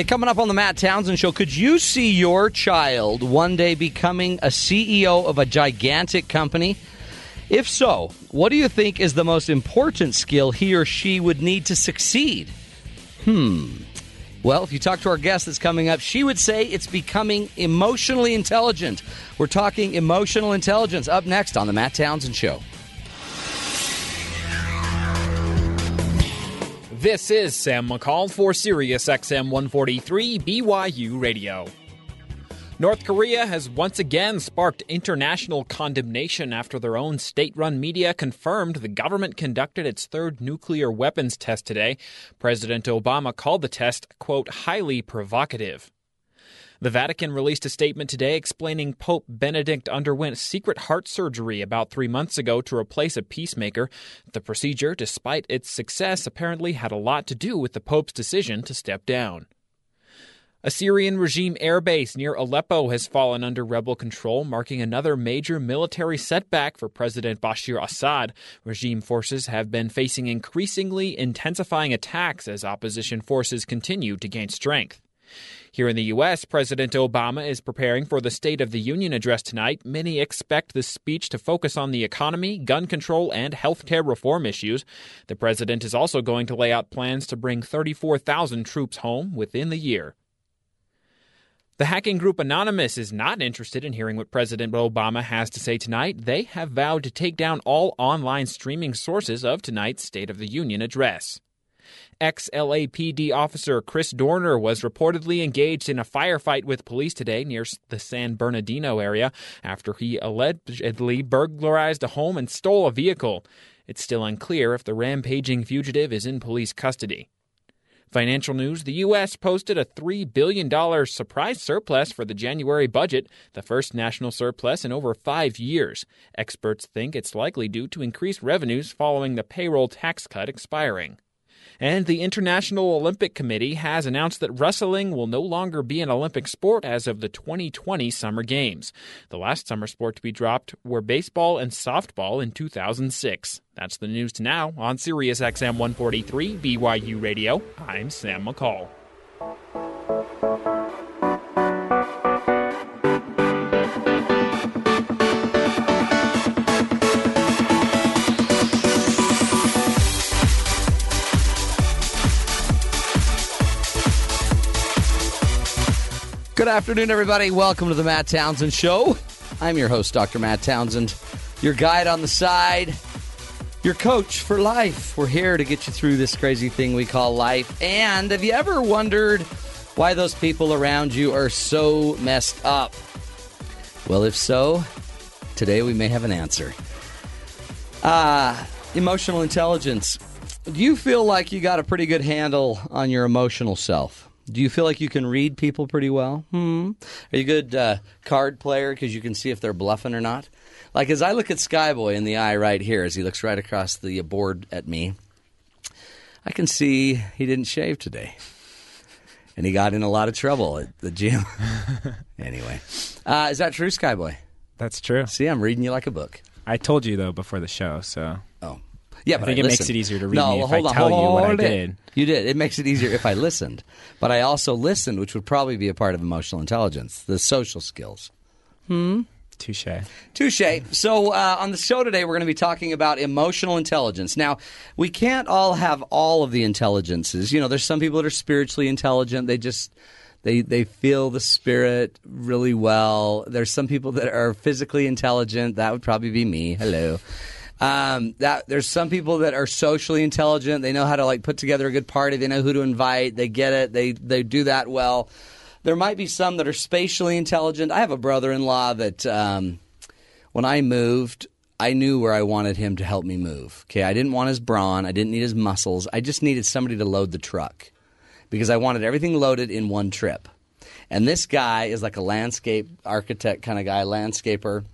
Hey, coming up on the Matt Townsend Show, could you see your child one day becoming a CEO of a gigantic company? If so, what do you think is the most important skill he or she would need to succeed? Well, if you talk to our guest that's coming up, she would say it's becoming emotionally intelligent. We're talking emotional intelligence up next on the Matt Townsend Show. This is Sam McCall for Sirius XM 143 BYU Radio. North Korea has once again sparked international condemnation after their own state-run media confirmed the government conducted its third nuclear weapons test today. President Obama called the test, quote, highly provocative. The Vatican released a statement today explaining Pope Benedict underwent secret heart surgery about 3 months ago to replace a pacemaker. The procedure, despite its success, apparently had a lot to do with the Pope's decision to step down. A Syrian regime airbase near Aleppo has fallen under rebel control, marking another major military setback for President Bashar Assad. Regime forces have been facing increasingly intensifying attacks as opposition forces continue to gain strength. Here in the U.S., President Obama is preparing for the State of the Union address tonight. Many expect the speech to focus on the economy, gun control, and health care reform issues. The president is also going to lay out plans to bring 34,000 troops home within the year. The hacking group Anonymous is not interested in hearing what President Obama has to say tonight. They have vowed to take down all online streaming sources of tonight's State of the Union address. Ex-LAPD officer Chris Dorner was reportedly engaged in a firefight with police today near the San Bernardino area after he allegedly burglarized a home and stole a vehicle. It's still unclear if the rampaging fugitive is in police custody. Financial news, the U.S. posted a $3 billion surprise surplus for the January budget, the first national surplus in over 5 years. Experts think it's likely due to increased revenues following the payroll tax cut expiring. And the International Olympic Committee has announced that wrestling will no longer be an Olympic sport as of the 2020 Summer Games. The last summer sport to be dropped were baseball and softball in 2006. That's the news to now on Sirius XM 143 BYU Radio. I'm Sam McCall. Good afternoon, everybody. Welcome to the Matt Townsend Show. I'm your host, Dr. Matt Townsend, your guide on the side, your coach for life. We're here to get you through this crazy thing we call life. And have you ever wondered why those people around you are so messed up? Well, if so, today we may have an answer. Emotional intelligence. Do you feel like you got a pretty good handle on your emotional self? Do you feel like you can read people pretty well? Are you a good card player because you can see if they're bluffing or not? Like as I look at Skyboy in the eye right here as he looks right across the board at me, I can see he didn't shave today. And he got in a lot of trouble at the gym. Anyway. Is that true, Skyboy? That's true. See, I'm reading you like a book. I told you, though, before the show, so... Oh. Yeah, but I think it makes it easier to read me if I tell you what I did. You did. It makes it easier if I listened. But I also listened, which would probably be a part of emotional intelligence, the social skills. Touche. So on the show today, we're going to be talking about emotional intelligence. Now, we can't all have all of the intelligences. You know, there's some people that are spiritually intelligent. They just... They feel the spirit really well. There's some people that are physically intelligent. That would probably be me. Hello. There's some people that are socially intelligent. They know how to like put together a good party. They know who to invite. They get it. They do that well. There might be some that are spatially intelligent. I have a brother-in-law that when I moved, I knew where I wanted him to help me move. Okay, I didn't want his brawn. I didn't need his muscles. I just needed somebody to load the truck because I wanted everything loaded in one trip. And this guy is like a landscape architect kind of guy, landscaper,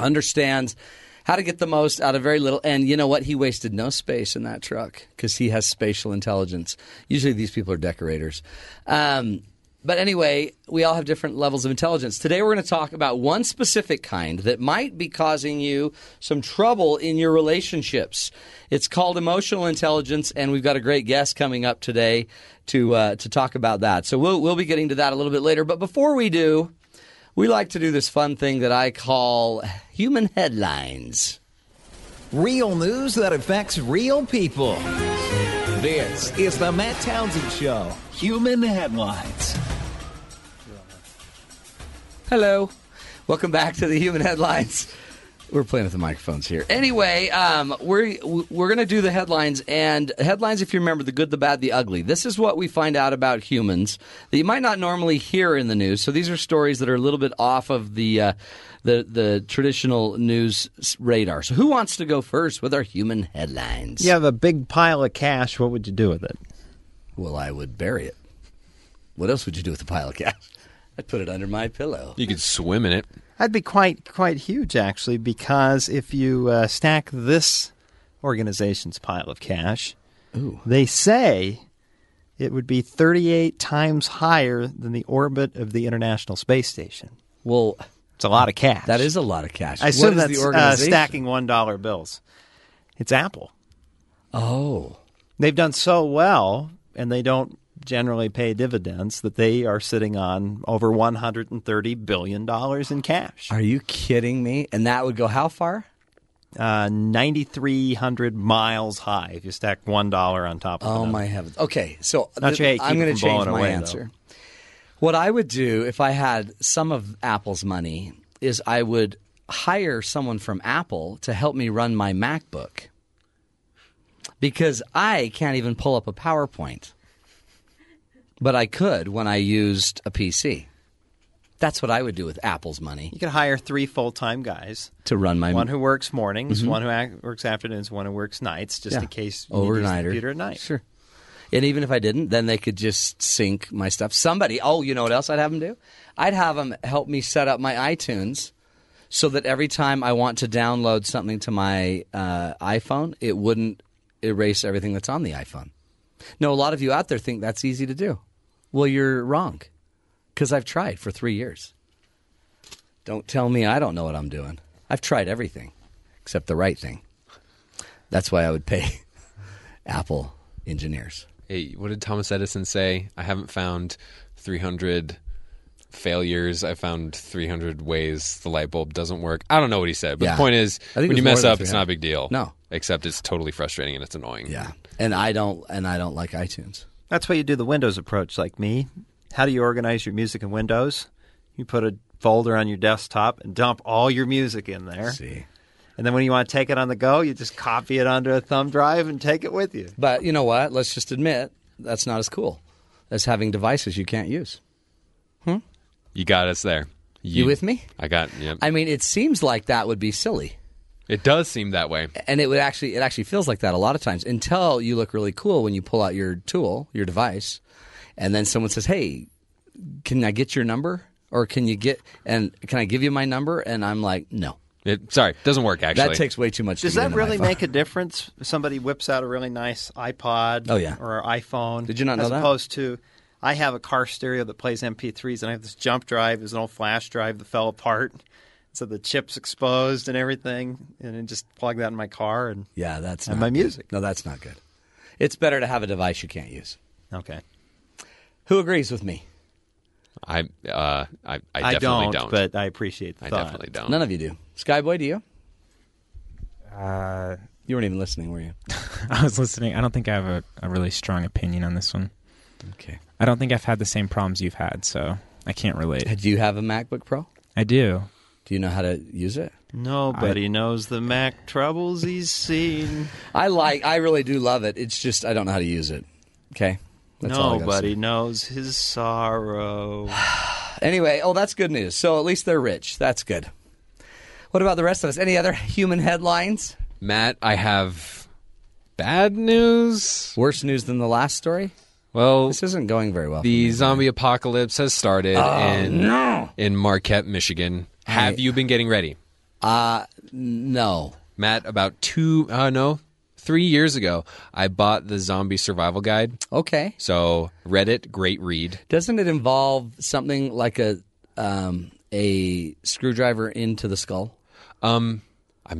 understands how to get the most out of very little. And you know what? He wasted no space in that truck because he has spatial intelligence. Usually these people are decorators. But anyway, we all have different levels of intelligence. Today we're going to talk about one specific kind that might be causing you some trouble in your relationships. It's called emotional intelligence, and we've got a great guest coming up today to talk about that. So we'll be getting to that a little bit later. But before we do, we like to do this fun thing that I call Human Headlines. Real news that affects real people. This is the Matt Townsend Show, Human Headlines. Hello. Welcome back to the Human Headlines. We're playing with the microphones here. Anyway, we're going to do the headlines. And headlines, if you remember, the good, the bad, the ugly. This is what we find out about humans that you might not normally hear in the news. So these are stories that are a little bit off of the traditional news radar. So who wants to go first with our human headlines? You have a big pile of cash. What would you do with it? Well, I would bury it. What else would you do with a pile of cash? I'd put it under my pillow. You could swim in it. That'd be quite huge, actually, because if you stack this organization's pile of cash, ooh, they say it would be 38 times higher than the orbit of the International Space Station. Well, it's a lot of cash. That is a lot of cash. I assume that's stacking $1 bills. It's Apple. Oh. They've done so well, and they don't generally pay dividends, that they are sitting on over $130 billion in cash. Are you kidding me? And that would go how far? 9,300 miles high if you stack $1 on top of it. Oh, my heavens. Okay, so I'm going to change my answer. What I would do if I had some of Apple's money is I would hire someone from Apple to help me run my MacBook, because I can't even pull up a PowerPoint. But I could when I used a PC. That's what I would do with Apple's money. You could hire three full-time guys to run my one who works mornings, mm-hmm, one who works afternoons, one who works nights, just in case you use the computer at night. Sure. And even if I didn't, then they could just sync my stuff. Somebody – oh, you know what else I'd have them do? I'd have them help me set up my iTunes so that every time I want to download something to my iPhone, it wouldn't erase everything that's on the iPhone. No, a lot of you out there think that's easy to do. Well, you're wrong, because I've tried for 3 years. Don't tell me I don't know what I'm doing. I've tried everything except the right thing. That's why I would pay Apple engineers. Hey, what did Thomas Edison say? I haven't found 300 failures. I found 300 ways the light bulb doesn't work. I don't know what he said, but the point is, when you mess up, it's not a big deal. No. Except it's totally frustrating and it's annoying. Yeah, and I don't like iTunes. That's why you do the Windows approach like me. How do you organize your music in Windows? You put a folder on your desktop and dump all your music in there. See. And then when you want to take it on the go, you just copy it onto a thumb drive and take it with you. But you know what? Let's just admit that's not as cool as having devices you can't use. Hmm? You got us there. You with me? Yep. I mean, it seems like that would be silly. It does seem that way. And it actually feels like that a lot of times, until you look really cool when you pull out your tool, your device, and then someone says, "Hey, can I get your number? Or can I give you my number?" And I'm like, "No." Doesn't work actually. That takes way too much time. Does that really make a difference? Somebody whips out a really nice iPod or iPhone. Did you not know that? As opposed to, I have a car stereo that plays MP3s, and I have this jump drive, this an old flash drive that fell apart. So the chip's exposed and everything, and I just plug that in my car and that's my music. No, that's not good. It's better to have a device you can't use. Okay. Who agrees with me? I definitely don't. But I appreciate the thought. I definitely don't. None of you do. Skyboy, do you? You weren't even listening, were you? I was listening. I don't think I have a really strong opinion on this one. Okay. I don't think I've had the same problems you've had, so I can't relate. Do you have a MacBook Pro? I do. Do you know how to use it? Nobody knows the Mac troubles he's seen. I really do love it. It's just I don't know how to use it. Okay? That's Nobody knows his sorrow. Anyway, that's good news. So at least they're rich. That's good. What about the rest of us? Any other human headlines? Matt, I have bad news. Worse news than the last story? Well, this isn't going very well. The zombie apocalypse has started in Marquette, Michigan. Have you been getting ready? No. Matt, about 3 years ago, I bought the Zombie Survival Guide. Okay. So read it. Great read. Doesn't it involve something like a screwdriver into the skull? I'm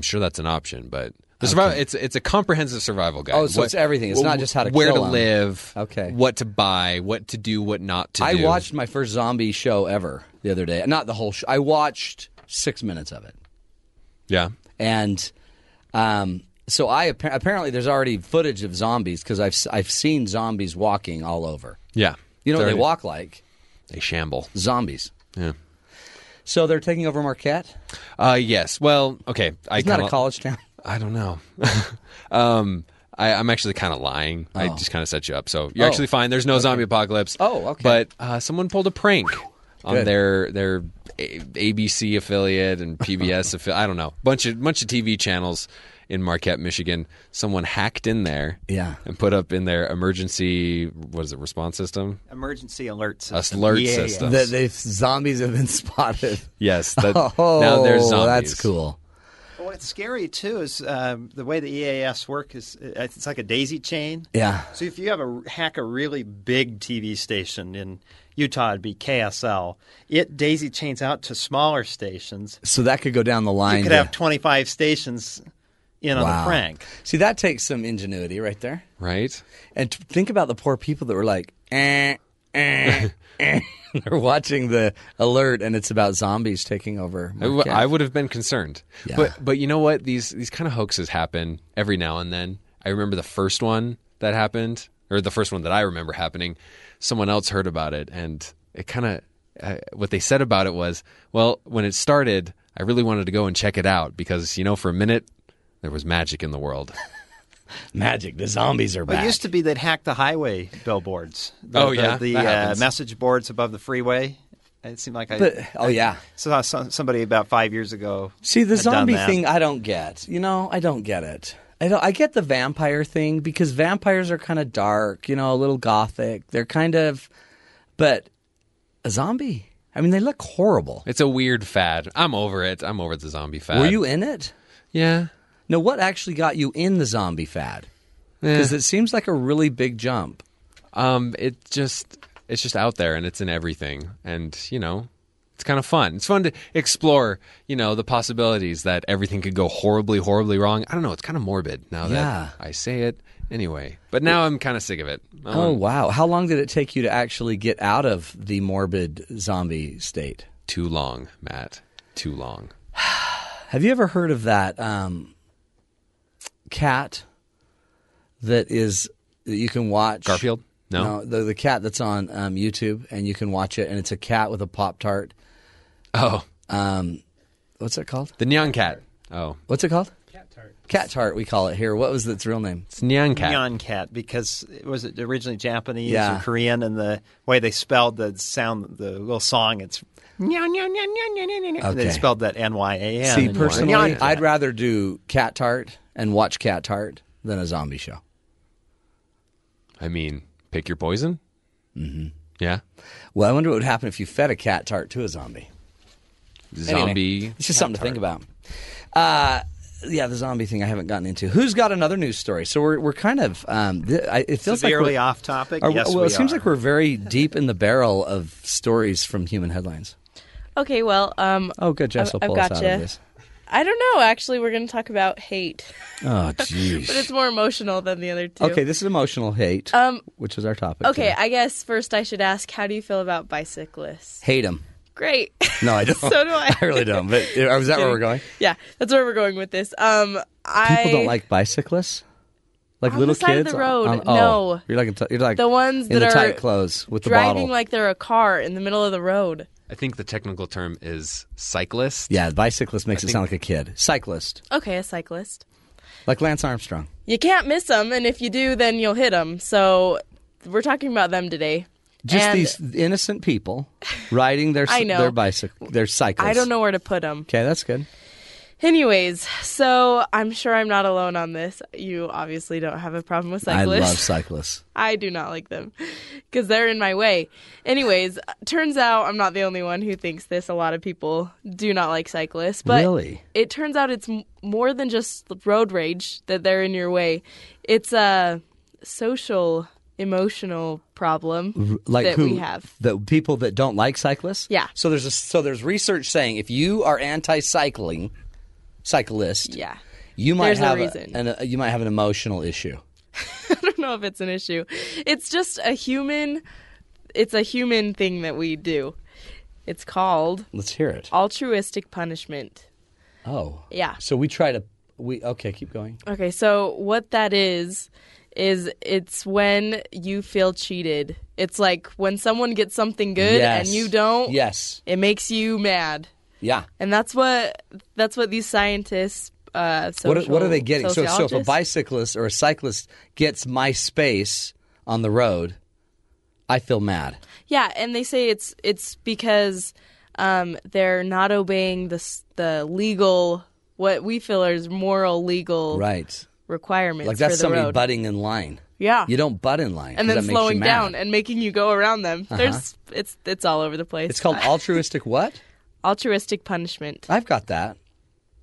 sure that's an option, but... The survival, okay. It's a comprehensive survival guide. Oh, so it's everything. It's not just how to kill them. Where to live, okay. What to buy, what to do, what not to do. I watched my first zombie show ever the other day. Not the whole show. I watched 6 minutes of it. Yeah. And so I apparently there's already footage of zombies because I've seen zombies walking all over. Yeah. You know what they walk like? They shamble. Zombies. Yeah. So they're taking over Marquette? Yes. Well, okay. It's not a college town. I don't know. I'm actually kind of lying. Oh. I just kind of set you up. So you're actually fine. There's no zombie apocalypse. Oh, okay. But someone pulled a prank on their ABC affiliate and PBS affiliate. I don't know. Bunch of TV channels in Marquette, Michigan. Someone hacked in there and put up in their emergency, what is it, response system? Emergency alert system. Alert system. Yeah. The zombies have been spotted. Yes. Now there's zombies. That's cool. What's scary, too, is the way the EAFs work is it's like a daisy chain. Yeah. So if you have hack a really big TV station in Utah, it'd be KSL. It daisy chains out to smaller stations. So that could go down the line. You could have 25 stations in on the prank. See, that takes some ingenuity right there. Right. And think about the poor people that were like, they're watching the alert, and it's about zombies taking over Marquette. I would have been concerned. Yeah. But you know what? These kind of hoaxes happen every now and then. I remember the first one that happened, or the first one that I remember happening. Someone else heard about it, and it kind of what they said about it was, well, when it started, I really wanted to go and check it out because, you know, for a minute, there was magic in the world. Magic. The zombies are back. It used to be they'd hack the highway billboards. The message boards above the freeway. It seemed like I saw somebody about 5 years ago. See, the zombie thing I don't get. You know, I don't get it. I get the vampire thing because vampires are kind of dark, you know, a little gothic. They're kind of, but a zombie. I mean, they look horrible. It's a weird fad. I'm over it. I'm over the zombie fad. Were you in it? Yeah. Now, what actually got you in the zombie fad? Because it seems like a really big jump. It's just out there, and it's in everything. And, you know, it's kind of fun. It's fun to explore, you know, the possibilities that everything could go horribly, horribly wrong. I don't know. It's kind of morbid now that I say it anyway. But now I'm kind of sick of it. Wow. How long did it take you to actually get out of the morbid zombie state? Too long, Matt. Too long. Have you ever heard of that... cat that you can watch? Garfield? No, the cat that's on YouTube, and you can watch it, and it's a cat with a Pop-Tart. Oh. What's it called? The Nyan Cat. Oh. What's it called? Cat Tart. Cat Tart, we call it here. What was its real name? It's Nyan Cat. Nyan Cat, because it was originally Japanese or Korean, and the way they spelled the sound, the little song, it's... Okay. They spelled that Nyan. See, personally, I'd rather do Cat Tart and watch Cat Tart than a zombie show. I mean, pick your poison? Mm-hmm. Yeah? Well, I wonder what would happen if you fed a Cat Tart to a zombie. Zombie. Anyway, it's just something to think about. The zombie thing I haven't gotten into. Who's got another news story? So we're kind of... it feels severely like off topic? It seems like we're very deep in the barrel of stories from human headlines. Okay, well... oh, good. Jess will pull us out of this. I don't know. Actually, we're going to talk about hate. Oh, jeez. But it's more emotional than the other two. Okay, this is emotional hate, which was our topic. Okay, today. I guess first I should ask, how do you feel about bicyclists? Hate them. Great. No, I don't. So do I. I really don't. But is that where we're going? Yeah, that's where we're going with this. People don't like bicyclists? Like on little the side kids? Of the road. No. You're like the ones that are tight clothes with the bottle. Driving like they're a car in the middle of the road. I think the technical term is cyclist. Yeah, bicyclist makes it sound like a kid. Cyclist. Okay, a cyclist. Like Lance Armstrong. You can't miss them, and if you do, then you'll hit them. So we're talking about them today. These innocent people riding their bicycles. I don't know where to put them. Okay, that's good. Anyways, so I'm sure I'm not alone on this. You obviously don't have a problem with cyclists. I love cyclists. I do not like them because they're in my way. Anyways, turns out I'm not the only one who thinks this. A lot of people do not like cyclists. But really? It turns out it's more than just road rage that they're in your way. It's a social, emotional problem we have. The people that don't like cyclists? Yeah. So there's research saying if you are anti-cycling... cyclist, yeah, you might have an emotional issue. I don't know if it's an issue. It's just a human thing that we do. It's called, let's hear it, altruistic punishment. Oh. Yeah. So okay, keep going. Okay, so what that is it's when you feel cheated. It's like when someone gets something good, yes, and you don't. Yes. It makes you mad. Yeah, and that's what these scientists. What are they getting? So if a bicyclist or a cyclist gets my space on the road, I feel mad. Yeah, and they say it's because they're not obeying the legal, what we feel is moral legal, right, requirements. Like that's for the somebody road. Butting in line. Yeah, you don't butt in line, and then slowing down and making you go around them. Uh-huh. It's all over the place. It's called altruistic what? Altruistic punishment. I've got that.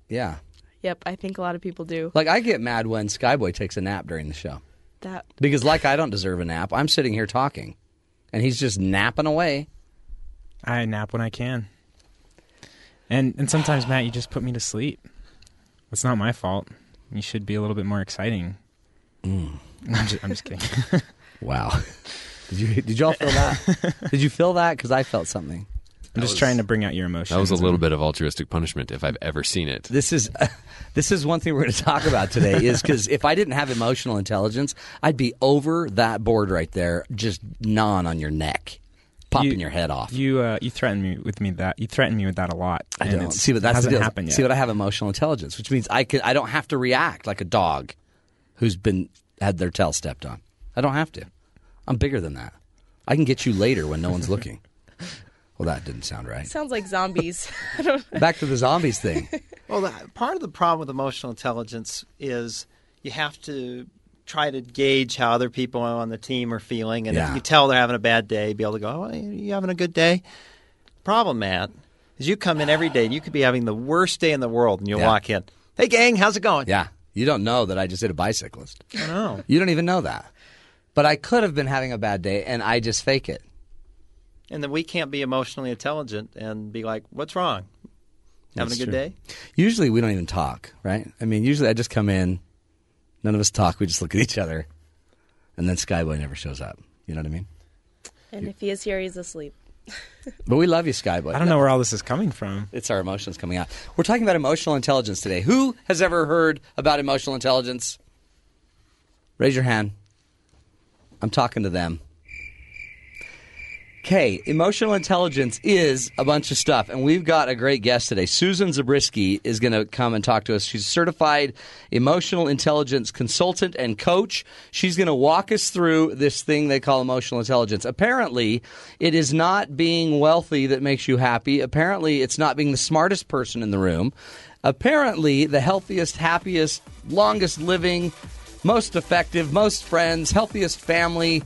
Yeah. Yep, I think a lot of people do. Like, I get mad when Skyboy takes a nap during the show. Because, like, I don't deserve a nap. I'm sitting here talking, and he's just napping away. I nap when I can. And sometimes, Matt, you just put me to sleep. It's not my fault. You should be a little bit more exciting. Mm. I'm just kidding. Wow. Did y'all feel that? Did you feel that? Because I felt something. I'm just trying to bring out your emotions. That was a little bit of altruistic punishment if I've ever seen it. This is one thing we're going to talk about today is because if I didn't have emotional intelligence, I'd be over that board right there, just gnawing on your neck, popping your head off. You threaten me with that a lot. I don't see, but that's hasn't happened yet. See, but I have emotional intelligence, which means I don't have to react like a dog who's had their tail stepped on. I don't have to. I'm bigger than that. I can get you later when no one's looking. Well, that didn't sound right. Sounds like zombies. Back to the zombies thing. Well, part of the problem with emotional intelligence is you have to try to gauge how other people on the team are feeling. And if you tell they're having a bad day, be able to go, oh, you having a good day? The problem, Matt, is you come in every day and you could be having the worst day in the world and you'll walk in. Hey, gang, how's it going? Yeah. You don't know that I just hit a bicyclist. I know. You don't even know that. But I could have been having a bad day and I just fake it. And then we can't be emotionally intelligent and be like, what's wrong? Having a good day? Usually we don't even talk, right? I mean, usually I just come in, none of us talk, we just look at each other, and then Skyboy never shows up. You know what I mean? And if he is here, he's asleep. But we love you, Skyboy. I don't know where all this is coming from. It's our emotions coming out. We're talking about emotional intelligence today. Who has ever heard about emotional intelligence? Raise your hand. I'm talking to them. Okay, emotional intelligence is a bunch of stuff, and we've got a great guest today. Susan Zabriskie is going to come and talk to us. She's a certified emotional intelligence consultant and coach. She's going to walk us through this thing they call emotional intelligence. Apparently, it is not being wealthy that makes you happy. Apparently, it's not being the smartest person in the room. Apparently, the healthiest, happiest, longest living, most effective, most friends, healthiest family.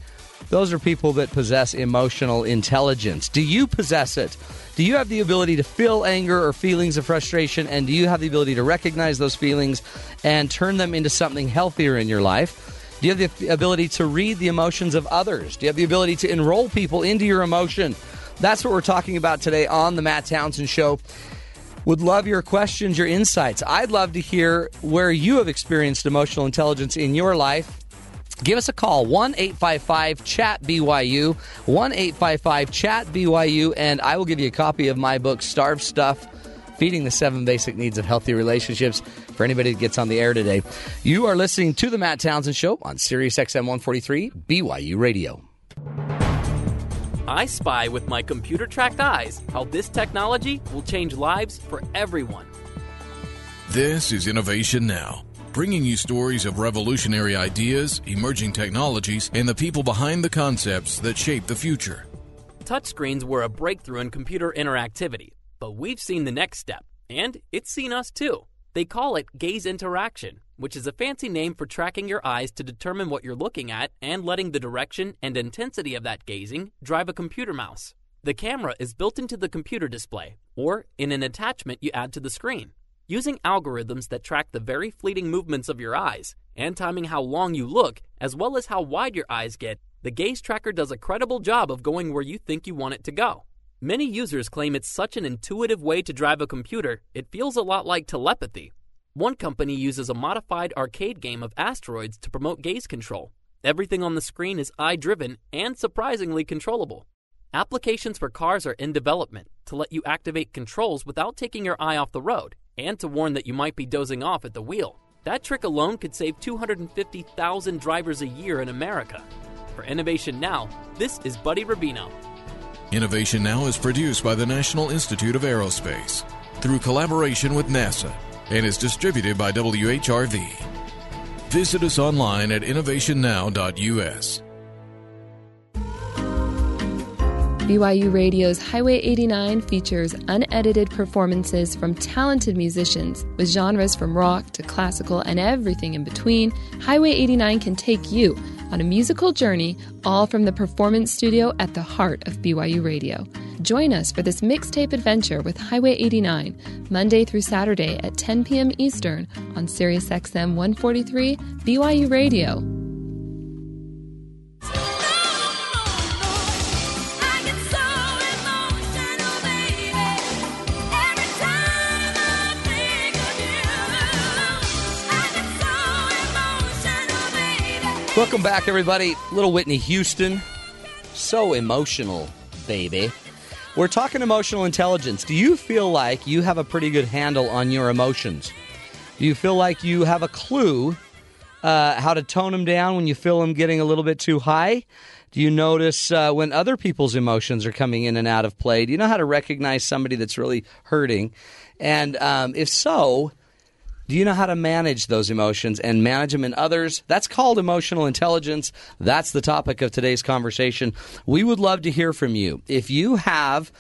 Those are people that possess emotional intelligence. Do you possess it? Do you have the ability to feel anger or feelings of frustration? And do you have the ability to recognize those feelings and turn them into something healthier in your life? Do you have the ability to read the emotions of others? Do you have the ability to enroll people into your emotion? That's what we're talking about today on The Matt Townsend Show. Would love your questions, your insights. I'd love to hear where you have experienced emotional intelligence in your life. Give us a call, 1-855-CHAT-BYU, 1-855-CHAT-BYU, and I will give you a copy of my book, Starve Stuff, Feeding the 7 Basic Needs of Healthy Relationships, for anybody that gets on the air today. You are listening to The Matt Townsend Show on Sirius XM 143, BYU Radio. I spy with my computer-tracked eyes how this technology will change lives for everyone. This is Innovation Now, bringing you stories of revolutionary ideas, emerging technologies, and the people behind the concepts that shape the future. Touchscreens were a breakthrough in computer interactivity, but we've seen the next step, and it's seen us too. They call it gaze interaction, which is a fancy name for tracking your eyes to determine what you're looking at and letting the direction and intensity of that gazing drive a computer mouse. The camera is built into the computer display, or in an attachment you add to the screen. Using algorithms that track the very fleeting movements of your eyes and timing how long you look, as well as how wide your eyes get, the gaze tracker does a credible job of going where you think you want it to go. Many users claim it's such an intuitive way to drive a computer, it feels a lot like telepathy. One company uses a modified arcade game of asteroids to promote gaze control. Everything on the screen is eye-driven and surprisingly controllable. Applications for cars are in development to let you activate controls without taking your eye off the road and to warn that you might be dozing off at the wheel. That trick alone could save 250,000 drivers a year in America. For Innovation Now, this is Buddy Rubino. Innovation Now is produced by the National Institute of Aerospace through collaboration with NASA and is distributed by WHRV. Visit us online at innovationnow.us. BYU Radio's Highway 89 features unedited performances from talented musicians. With genres from rock to classical and everything in between, Highway 89 can take you on a musical journey, all from the performance studio at the heart of BYU Radio. Join us for this mixtape adventure with Highway 89, Monday through Saturday at 10 p.m. Eastern on Sirius XM 143 BYU Radio. Welcome back, everybody. Little Whitney Houston. So emotional, baby. We're talking emotional intelligence. Do you feel like you have a pretty good handle on your emotions? Do you feel like you have a clue how to tone them down when you feel them getting a little bit too high? Do you notice when other people's emotions are coming in and out of play? Do you know how to recognize somebody that's really hurting? And if so, do you know how to manage those emotions and manage them in others? That's called emotional intelligence. That's the topic of today's conversation. We would love to hear from you. If you have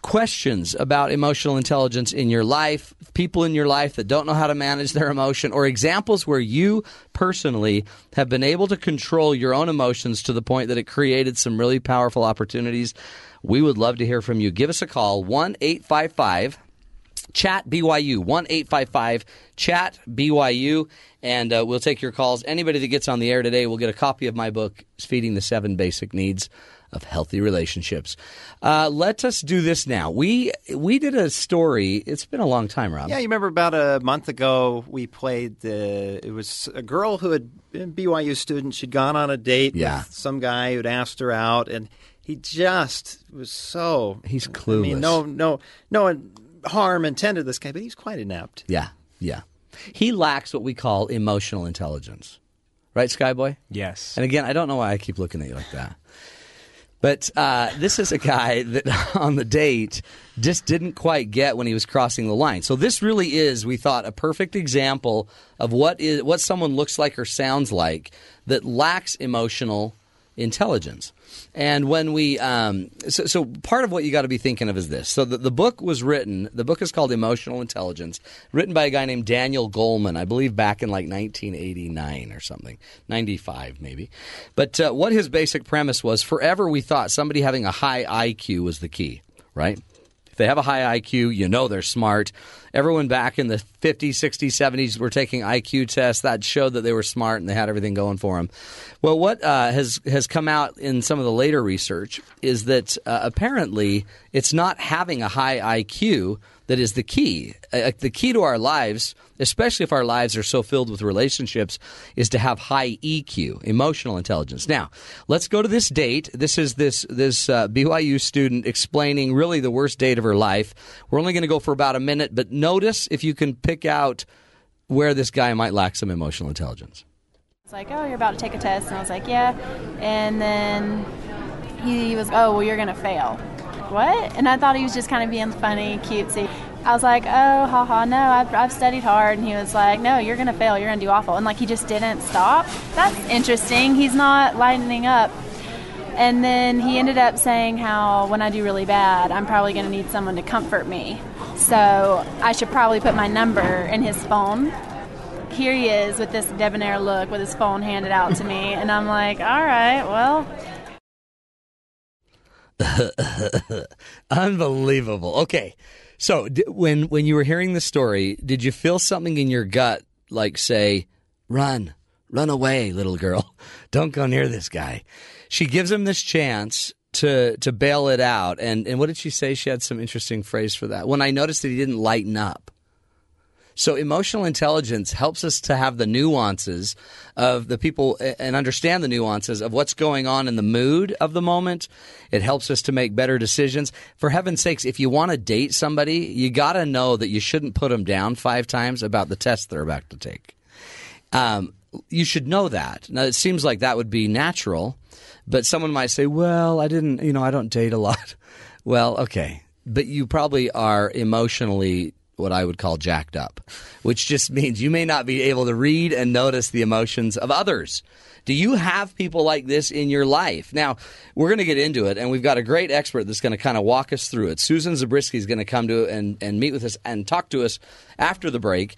questions about emotional intelligence in your life, people in your life that don't know how to manage their emotion, or examples where you personally have been able to control your own emotions to the point that it created some really powerful opportunities, we would love to hear from you. Give us a call, 1-855 Chat BYU, 1-855-CHAT-BYU, and we'll take your calls. Anybody that gets on the air today will get a copy of my book, Feeding the 7 Basic Needs of Healthy Relationships. Let us do this now. We did a story. It's been a long time, Rob. Yeah, you remember about a month ago we played it was a girl who had been a BYU student. She'd gone on a date with some guy who'd asked her out, and he just was so— he's clueless. I mean, no harm intended, this guy, but he's quite inept. Yeah. He lacks what we call emotional intelligence. Right, Skyboy? Yes. And again, I don't know why I keep looking at you like that. But this is a guy that on the date just didn't quite get when he was crossing the line. So this really is, we thought, a perfect example of what someone looks like or sounds like that lacks emotional intelligence. And when we so part of what you got to be thinking of is this. So the book was written— the book is called Emotional Intelligence, written by a guy named Daniel Goleman, I believe back in like 1989 or something, 95 maybe. But what his basic premise was, forever we thought somebody having a high IQ was the key, right? If they have a high IQ, you know they're smart. Everyone back in the 50s, 60s, 70s were taking IQ tests. That showed that they were smart and they had everything going for them. Well, what has come out in some of the later research is that apparently it's not having a high IQ that is the key. The key to our lives, especially if our lives are so filled with relationships, is to have high EQ, emotional intelligence. Now, let's go to this date. This is this BYU student explaining really the worst date of her life. We're only going to go for about a minute, but notice if you can pick out where this guy might lack some emotional intelligence. It's like, oh, you're about to take a test. And I was like, yeah. And then he was, oh, well, you're going to fail. What? And I thought he was just kind of being funny, cutesy. I was like, oh, haha, no, I've studied hard. And he was like, no, you're going to fail. You're going to do awful. And, like, he just didn't stop. That's interesting. He's not lightening up. And then he ended up saying how when I do really bad, I'm probably going to need someone to comfort me. So I should probably put my number in his phone. Here he is with this debonair look with his phone handed out to me. And I'm like, all right, well. Unbelievable. Okay. So when you were hearing the story, did you feel something in your gut like, say, run away, little girl. Don't go near this guy. She gives him this chance to bail it out. And what did she say? She had some interesting phrase for that. When I noticed that he didn't lighten up. So emotional intelligence helps us to have the nuances of the people and understand the nuances of what's going on in the mood of the moment. It helps us to make better decisions. For heaven's sakes, if you want to date somebody, you got to know that you shouldn't put them down 5 times about the test they're about to take. You should know that. Now, it seems like that would be natural, but someone might say, well, I don't date a lot. Well, okay, but you probably are emotionally what I would call jacked up, which just means you may not be able to read and notice the emotions of others. Do you have people like this in your life? Now, we're going to get into it, and we've got a great expert that's going to kind of walk us through it. Susan Zabriskie is going to come to and meet with us and talk to us after the break.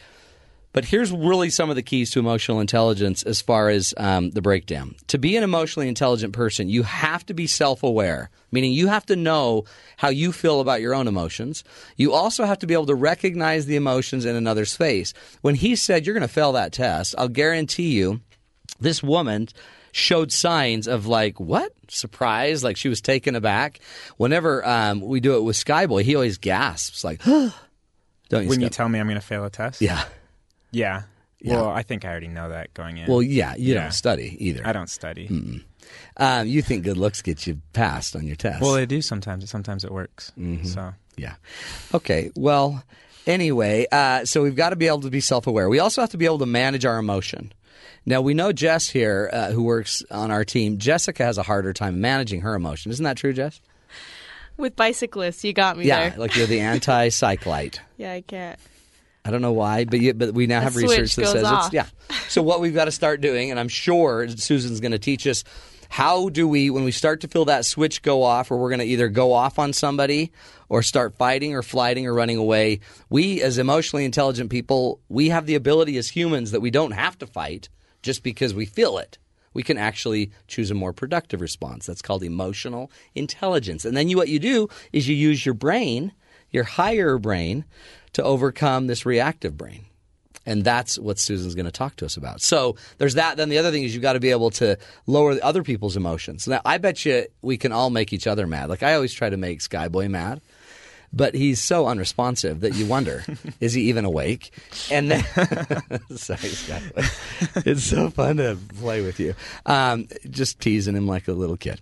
But here's really some of the keys to emotional intelligence as far as the breakdown. To be an emotionally intelligent person, you have to be self-aware, meaning you have to know how you feel about your own emotions. You also have to be able to recognize the emotions in another's face. When he said, you're going to fail that test, I'll guarantee you this woman showed signs of like, what? Surprise, like she was taken aback. Whenever we do it with Skyboy, he always gasps like, huh. Don't you? When you tell me I'm going to fail a test? Yeah. Yeah. Well, I think I already know that going in. Well, yeah, you don't study either. I don't study. Mm-mm. You think good looks get you passed on your test. Well, they do sometimes. Sometimes it works. Mm-hmm. So yeah. Okay. Well, anyway, so we've got to be able to be self-aware. We also have to be able to manage our emotion. Now, we know Jess here, who works on our team. Jessica has a harder time managing her emotion. Isn't that true, Jess? With bicyclists, you got me there. Yeah, like you're the anti-cyclite. Yeah, I can't. I don't know why, but we now have research that says it's, yeah. So what we've got to start doing, and I'm sure Susan's going to teach us, how do we, when we start to feel that switch go off, where we're going to either go off on somebody or start fighting or flighting or running away, we as emotionally intelligent people, we have the ability as humans that we don't have to fight just because we feel it. We can actually choose a more productive response. That's called emotional intelligence. And then what you do is you use your brain, your higher brain, to overcome this reactive brain. And that's what Susan's going to talk to us about. So there's that. Then the other thing is you've got to be able to lower other people's emotions. Now, I bet you we can all make each other mad. Like I always try to make Skyboy mad, but he's so unresponsive that you wonder, is he even awake? And then, sorry, Skyboy. It's so fun to play with you. Just teasing him like a little kid.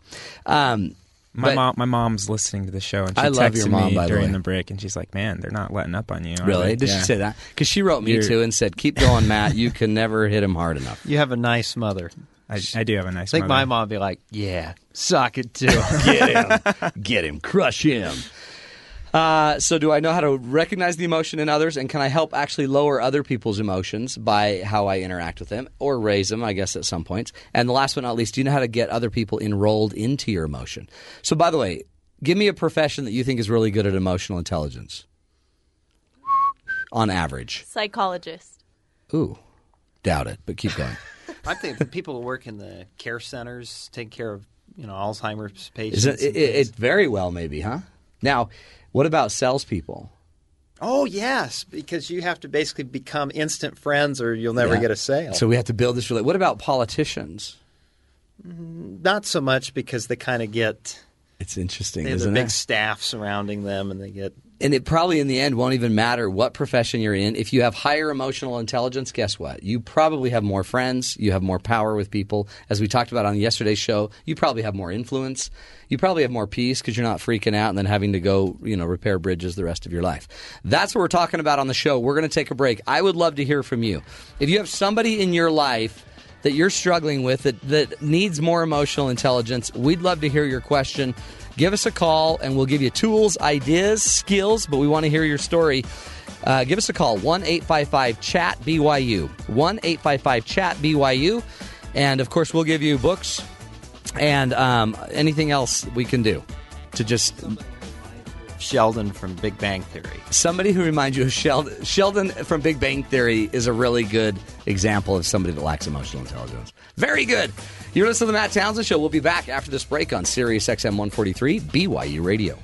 My mom's listening to the show, and she texted me during the break, and she's like, man, they're not letting up on you. Really? Did she say that? Because she wrote me, too, and said, keep going, Matt. You can never hit him hard enough. You have a nice mother. I do have a nice mother. I think my mom would be like, yeah, sock it, too. Get him. Crush him. So do I know how to recognize the emotion in others, and can I help actually lower other people's emotions by how I interact with them or raise them, I guess, at some points? And the last but not least, do you know how to get other people enrolled into your emotion? So by the way, give me a profession that you think is really good at emotional intelligence on average. Psychologist. Ooh, doubt it, but keep going. I think the people who work in the care centers take care of, Alzheimer's patients. It very well maybe, huh? Now, what about salespeople? Oh, yes, because you have to basically become instant friends or you'll never get a sale. So we have to build this relationship. What about politicians? Not so much because they kind of get – it's interesting, isn't it? They have a big staff surrounding them and they get – and it probably in the end won't even matter what profession you're in. If you have higher emotional intelligence, guess what? You probably have more friends. You have more power with people. As we talked about on yesterday's show, you probably have more influence. You probably have more peace because you're not freaking out and then having to go, repair bridges the rest of your life. That's what we're talking about on the show. We're going to take a break. I would love to hear from you. If you have somebody in your life that you're struggling with that needs more emotional intelligence, we'd love to hear your question. Give us a call, and we'll give you tools, ideas, skills, but we want to hear your story. Give us a call, 1-855-CHAT-BYU, 1-855-CHAT-BYU. And, of course, we'll give you books and anything else we can do to just Sheldon from Big Bang Theory. Somebody who reminds you of Sheldon. Sheldon from Big Bang Theory is a really good example of somebody that lacks emotional intelligence. Very good. You're listening to The Matt Townsend Show. We'll be back after this break on Sirius XM 143 BYU Radio.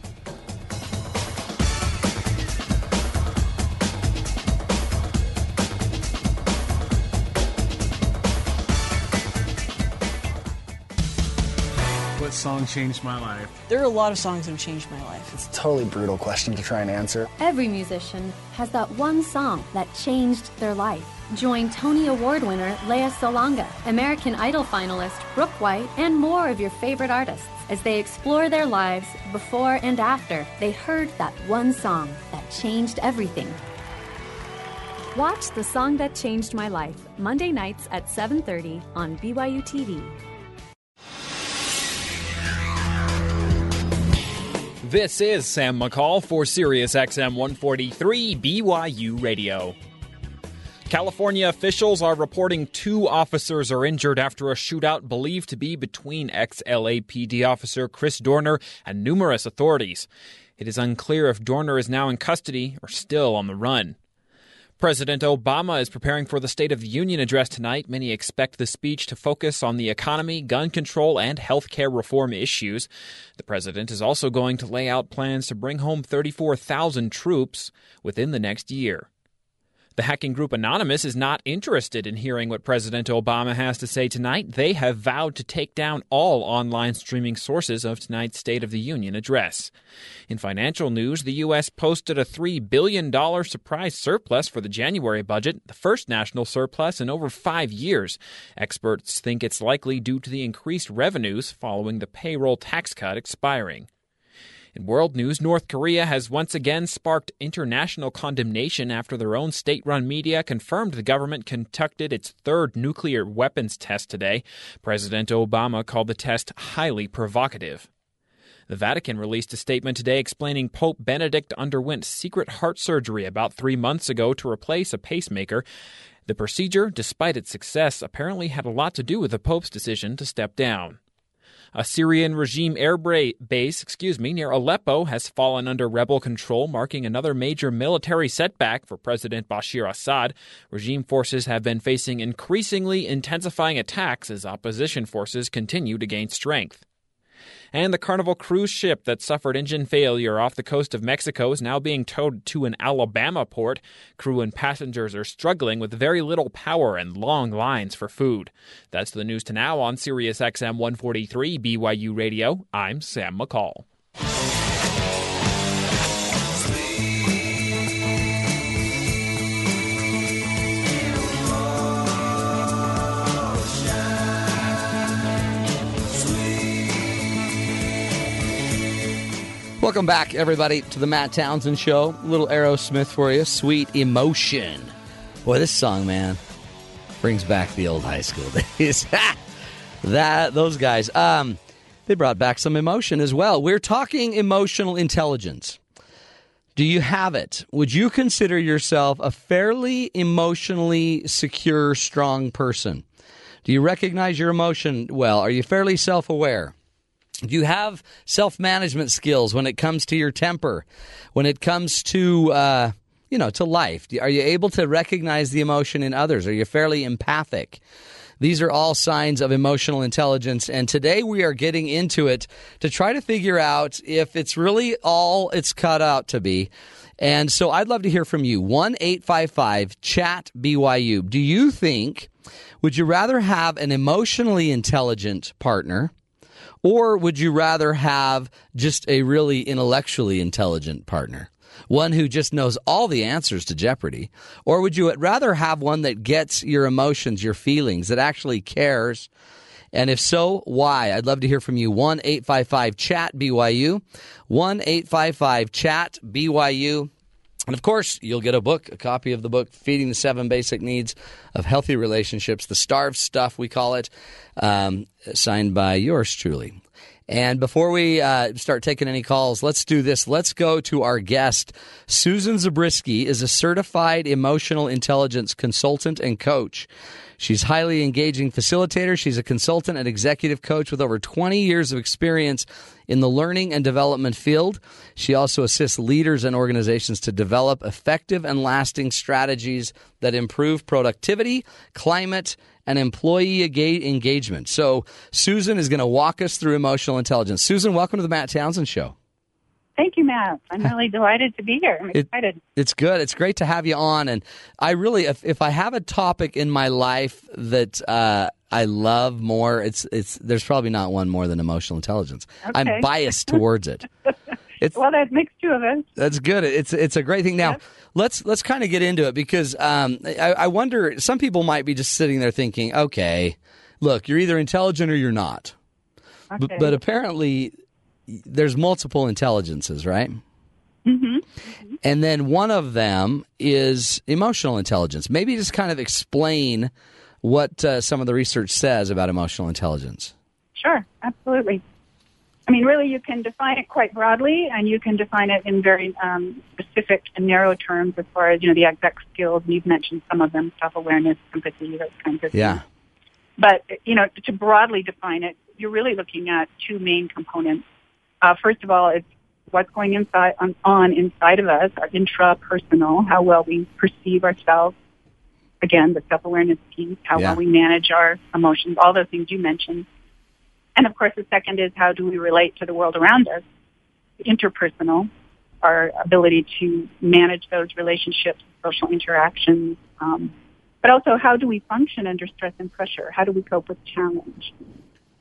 Song changed my life. There are a lot of songs that have changed my life. It's a totally brutal question to try and answer. Every musician has that one song that changed their life. Join Tony Award winner Lea Salonga, American Idol finalist Brooke White, and more of your favorite artists as they explore their lives before and after they heard that one song that changed everything. Watch The Song That Changed My Life, Monday nights at 7:30 on BYU TV. This is Sam McCall for Sirius XM 143 BYU Radio. California officials are reporting 2 officers are injured after a shootout believed to be between ex-LAPD officer Chris Dorner and numerous authorities. It is unclear if Dorner is now in custody or still on the run. President Obama is preparing for the State of the Union address tonight. Many expect the speech to focus on the economy, gun control, and health care reform issues. The president is also going to lay out plans to bring home 34,000 troops within the next year. The hacking group Anonymous is not interested in hearing what President Obama has to say tonight. They have vowed to take down all online streaming sources of tonight's State of the Union address. In financial news, the U.S. posted a $3 billion surprise surplus for the January budget, the first national surplus in over 5 years. Experts think it's likely due to the increased revenues following the payroll tax cut expiring. In world news, North Korea has once again sparked international condemnation after their own state-run media confirmed the government conducted its 3rd nuclear weapons test today. President Obama called the test highly provocative. The Vatican released a statement today explaining Pope Benedict underwent secret heart surgery about 3 months ago to replace a pacemaker. The procedure, despite its success, apparently had a lot to do with the Pope's decision to step down. A Syrian regime air base, near Aleppo has fallen under rebel control, marking another major military setback for President Bashar Assad. Regime forces have been facing increasingly intensifying attacks as opposition forces continue to gain strength. And the Carnival cruise ship that suffered engine failure off the coast of Mexico is now being towed to an Alabama port. Crew and passengers are struggling with very little power and long lines for food. That's the news to now on Sirius XM 143 BYU Radio. I'm Sam McCall. Welcome back, everybody, to the Matt Townsend Show. Little Aerosmith for you. Sweet Emotion. Boy, this song, man, brings back the old high school days. Those guys, they brought back some emotion as well. We're talking emotional intelligence. Do you have it? Would you consider yourself a fairly emotionally secure, strong person? Do you recognize your emotion well? Are you fairly self-aware? Do you have self-management skills when it comes to your temper, when it comes to, to life? Are you able to recognize the emotion in others? Are you fairly empathic? These are all signs of emotional intelligence, and today we are getting into it to try to figure out if it's really all it's cut out to be. And so I'd love to hear from you. 1-855-CHAT-BYU. Do you think, would you rather have an emotionally intelligent partner? Or would you rather have just a really intellectually intelligent partner, one who just knows all the answers to Jeopardy? Or would you rather have one that gets your emotions, your feelings, that actually cares? And if so, why? I'd love to hear from you. 1-855-CHAT-BYU. 1-855-CHAT-BYU. And, of course, you'll get a book, a copy of the book, Feeding the 7 Basic Needs of Healthy Relationships, the Starved Stuff, we call it, signed by yours truly. And before we start taking any calls, let's do this. Let's go to our guest. Susan Zabriskie is a certified emotional intelligence consultant and coach. She's a highly engaging facilitator. She's a consultant and executive coach with over 20 years of experience in the learning and development field. She also assists leaders and organizations to develop effective and lasting strategies that improve productivity, climate, and employee engagement. So Susan is going to walk us through emotional intelligence. Susan, welcome to the Matt Townsend Show. Thank you, Matt. I'm really delighted to be here. I'm excited. It's good. It's great to have you on. And I really, if I have a topic in my life that I love more, it's there's probably not one more than emotional intelligence. Okay. I'm biased towards it. Well, that makes two of us. That's good. It's a great thing. Now, let's kind of get into it because I wonder, some people might be just sitting there thinking, okay, look, you're either intelligent or you're not. Okay. But apparently there's multiple intelligences, right? Mm-hmm. Mm-hmm. And then one of them is emotional intelligence. Maybe just kind of explain what some of the research says about emotional intelligence. Sure, absolutely. I mean, really, you can define it quite broadly, and you can define it in very specific and narrow terms as far as, you know, the exact skills. And you've mentioned some of them, self-awareness, empathy, those kinds of things. But, you know, to broadly define it, you're really looking at two main components. First of all, it's what's going on inside of us, our intrapersonal, how well we perceive ourselves. Again, the self-awareness piece, how well we manage our emotions, all those things you mentioned. And, of course, the second is how do we relate to the world around us, interpersonal, our ability to manage those relationships, social interactions, but also how do we function under stress and pressure? How do we cope with challenge?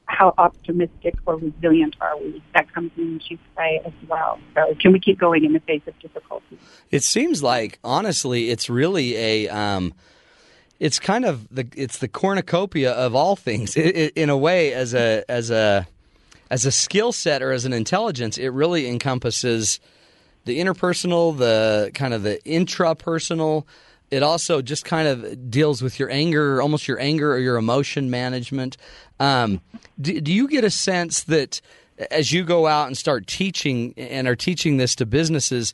How optimistic or resilient are we? That comes into play as well. So can we keep going in the face of difficulty? It seems like, honestly, it's really a it's kind of the cornucopia of all things in a way. As a skill set or as an intelligence, it really encompasses the interpersonal, the kind of the intrapersonal. It also just kind of deals with your anger, almost your anger or your emotion management. Do you get a sense that as you go out and start teaching and are teaching this to businesses,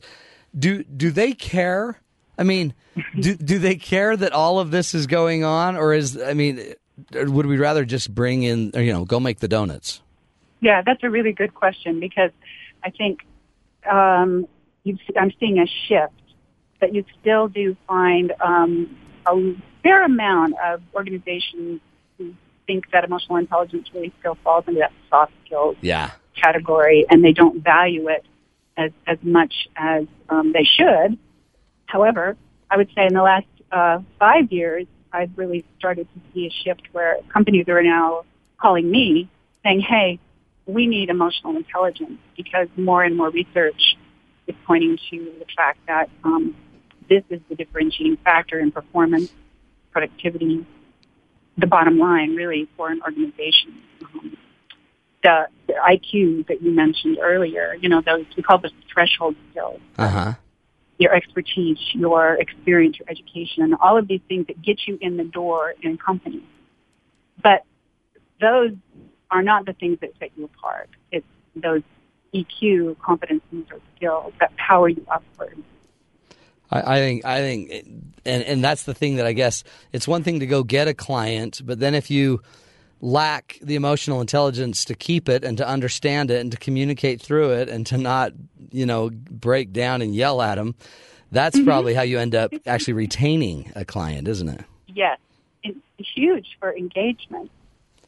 do they care? I mean, do they care that all of this is going on, or would we rather just bring in, or, you know, go make the donuts? Yeah, that's a really good question, because I think I'm seeing a shift. But you still do find a fair amount of organizations who think that emotional intelligence really still falls into that soft skills category, and they don't value it as much as they should. However, I would say in the last 5 years, I've really started to see a shift where companies are now calling me saying, hey, we need emotional intelligence, because more and more research is pointing to the fact that this is the differentiating factor in performance, productivity, the bottom line, really, for an organization. The IQ that you mentioned earlier, you know, those we call those threshold skills. Uh-huh. Your expertise, your experience, your education, all of these things that get you in the door in companies. But those are not the things that set you apart. It's those EQ, competencies, or skills that power you upward. I think, and that's the thing that I guess it's one thing to go get a client, but then if you lack the emotional intelligence to keep it and to understand it and to communicate through it and to not, you know, break down and yell at them, that's probably how you end up actually retaining a client, isn't it? Yes, it's huge for engagement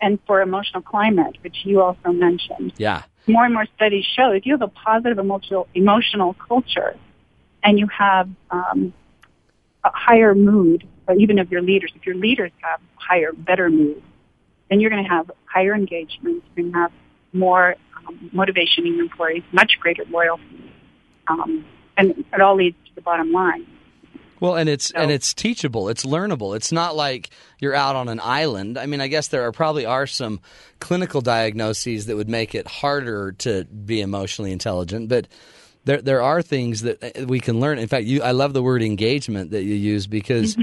and for emotional climate, which you also mentioned. Yeah. More and more studies show if you have a positive emotional culture and you have a higher mood, or even of your leaders, if your leaders have higher, better mood, then you're going to have higher engagement. You're going to have more motivation in your employees, much greater loyalty, and it all leads to the bottom line. Well, and it's teachable. It's learnable. It's not like you're out on an island. I mean, I guess there probably are some clinical diagnoses that would make it harder to be emotionally intelligent, but there are things that we can learn. In fact, I love the word engagement that you use, because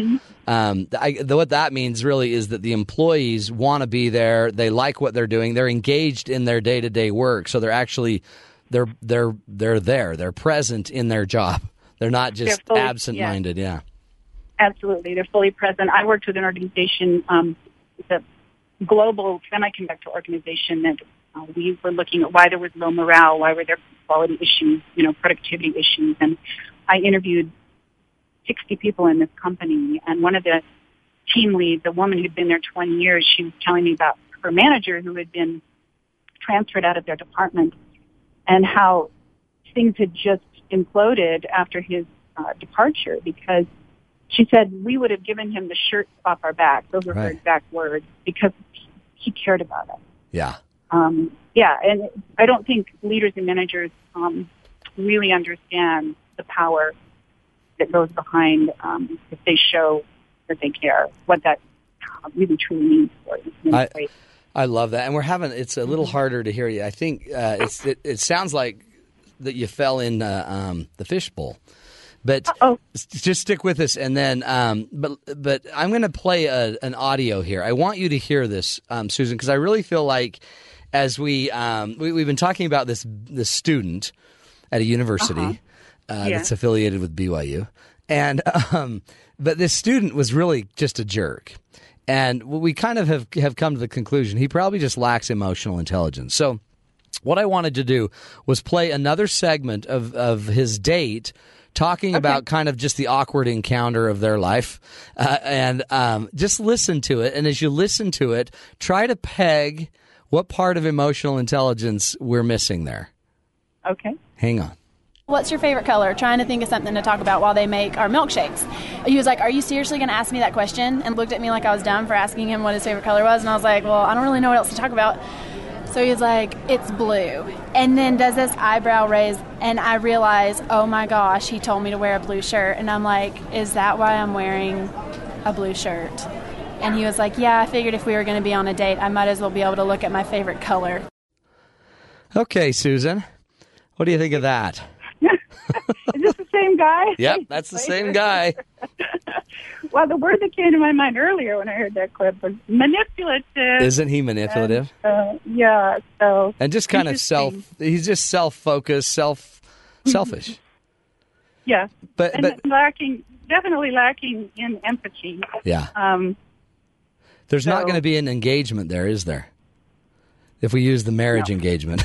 what that means really is that the employees want to be there. They like what they're doing. They're engaged in their day-to-day work, so they're actually they're there. They're present in their job. They're not just absent-minded, Absolutely. They're fully present. I worked with an organization, the global semiconductor organization that We were looking at why there was low morale, why were there quality issues, you know, productivity issues. And I interviewed 60 people in this company, and one of the team leads, a woman who'd been there 20 years, she was telling me about her manager who had been transferred out of their department and how things had just imploded after his departure, because she said, we would have given him the shirt off our back. Those were her exact words, because he cared about us. Yeah. And I don't think leaders and managers really understand the power that goes behind if they show that they care, what that really truly means for you. I love that. And we're having, it's a little harder to hear you. I think it sounds like that you fell in the fishbowl. But just stick with us, and then but I'm going to play an audio here. I want you to hear this, Susan, because I really feel like as we've been talking about this student at a university that's affiliated with BYU, and but this student was really just a jerk. And we kind of have come to the conclusion he probably just lacks emotional intelligence. So what I wanted to do was play another segment of his date talking about kind of just the awkward encounter of their life, and just listen to it. And as you listen to it, try to peg what part of emotional intelligence we're missing there. Okay. Hang on. What's your favorite color? Trying to think of something to talk about while they make our milkshakes. He was like, are you seriously going to ask me that question? And looked at me like I was dumb for asking him what his favorite color was. And I was like, well, I don't really know what else to talk about. So he was like, it's blue. And then does this eyebrow raise, and I realize, oh my gosh, he told me to wear a blue shirt. And I'm like, is that why I'm wearing a blue shirt? And he was like, yeah, I figured if we were going to be on a date, I might as well be able to look at my favorite color. Okay, Susan, what do you think of that? Is this the same guy? Yep, that's the same guy. Well, the word that came to my mind earlier when I heard that clip was manipulative. Isn't he manipulative? And, so. And just kind of he's just self-focused, selfish. Yeah. But definitely lacking in empathy. Yeah. There's not going to be an engagement there, is there? If we use the marriage engagement.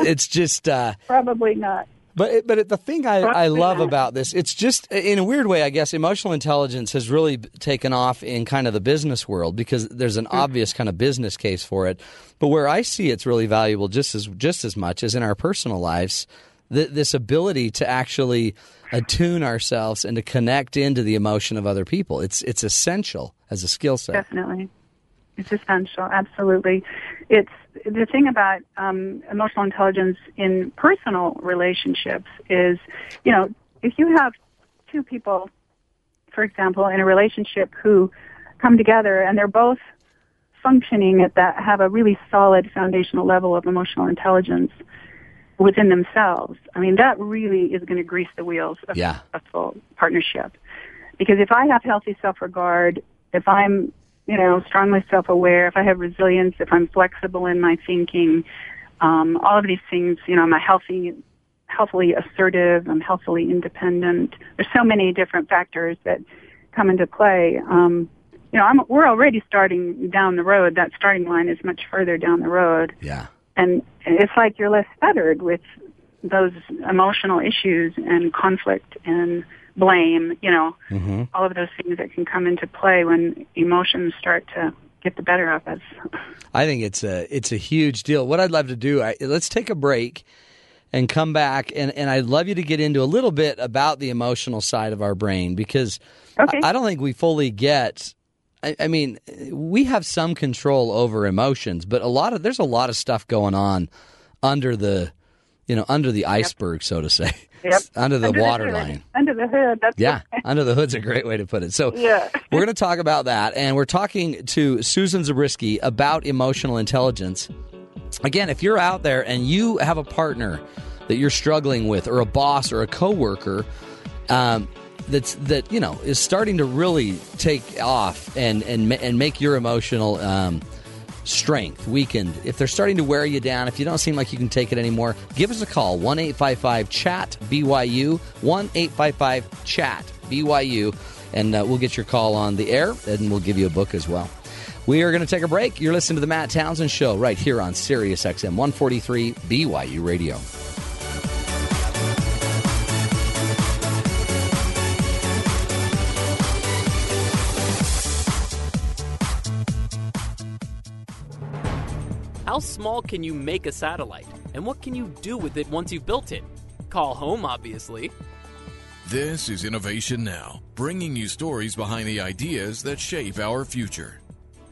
It's just. Probably not. But the thing I love about this, it's just, in a weird way, I guess, emotional intelligence has really taken off in kind of the business world because there's an obvious kind of business case for it. But where I see it's really valuable just as much as in our personal lives, this ability to actually attune ourselves and to connect into the emotion of other people. It's essential as a skill set. Definitely. It's essential. Absolutely. It's the thing about emotional intelligence in personal relationships is, you know, if you have two people, for example, in a relationship who come together and they're both functioning at that, have a really solid foundational level of emotional intelligence within themselves, I mean, that really is going to grease the wheels of a successful partnership. Because if I have healthy self-regard, if I'm strongly self-aware, if I have resilience, if I'm flexible in my thinking, all of these things, I'm healthily assertive, I'm healthily independent. There's so many different factors that come into play. We're already starting down the road. That starting line is much further down the road. Yeah. And it's like you're less fettered with those emotional issues and conflict and blame, all of those things that can come into play when emotions start to get the better of us. I think it's a huge deal. What I'd love to do, let's take a break and come back, and I'd love you to get into a little bit about the emotional side of our brain, because I don't think we fully get. I mean, we have some control over emotions, but there's a lot of stuff going on under the iceberg, so to say. Yep. Under the waterline. Under the hood. Under the hood's a great way to put it. So we're going to talk about that, and we're talking to Susan Zabriskie about emotional intelligence. Again, if you're out there and you have a partner that you're struggling with, or a boss or a coworker that is starting to really take off and make your emotional strength weakened, if they're starting to wear you down, if you don't seem like you can take it anymore, give us a call, 1-855-CHAT-BYU, 1-855-CHAT-BYU, and we'll get your call on the air, and we'll give you a book as well. We are going to take a break. You're listening to The Matt Townsend Show right here on Sirius XM 143 BYU Radio. How small can you make a satellite? And what can you do with it once you've built it? Call home, obviously. This is Innovation Now, bringing you stories behind the ideas that shape our future.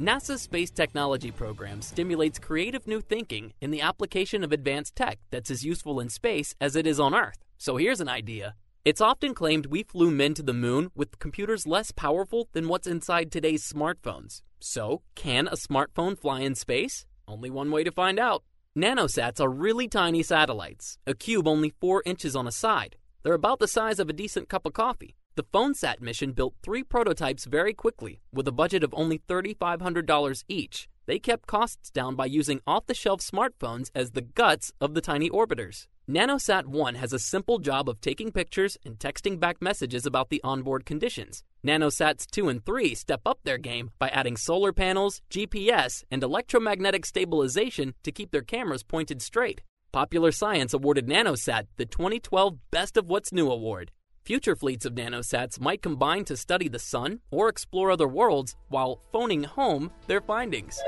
NASA's space technology program stimulates creative new thinking in the application of advanced tech that's as useful in space as it is on Earth. So here's an idea. It's often claimed we flew men to the moon with computers less powerful than what's inside today's smartphones. So, can a smartphone fly in space? Only one way to find out. Nanosats are really tiny satellites, a cube only 4 inches on a side. They're about the size of a decent cup of coffee. The PhoneSat mission built 3 prototypes very quickly with a budget of only $3,500 each. They kept costs down by using off-the-shelf smartphones as the guts of the tiny orbiters. Nanosat 1 has a simple job of taking pictures and texting back messages about the onboard conditions. Nanosats 2 and 3 step up their game by adding solar panels, GPS, and electromagnetic stabilization to keep their cameras pointed straight. Popular Science awarded Nanosat the 2012 Best of What's New Award. Future fleets of nanosats might combine to study the sun or explore other worlds while phoning home their findings.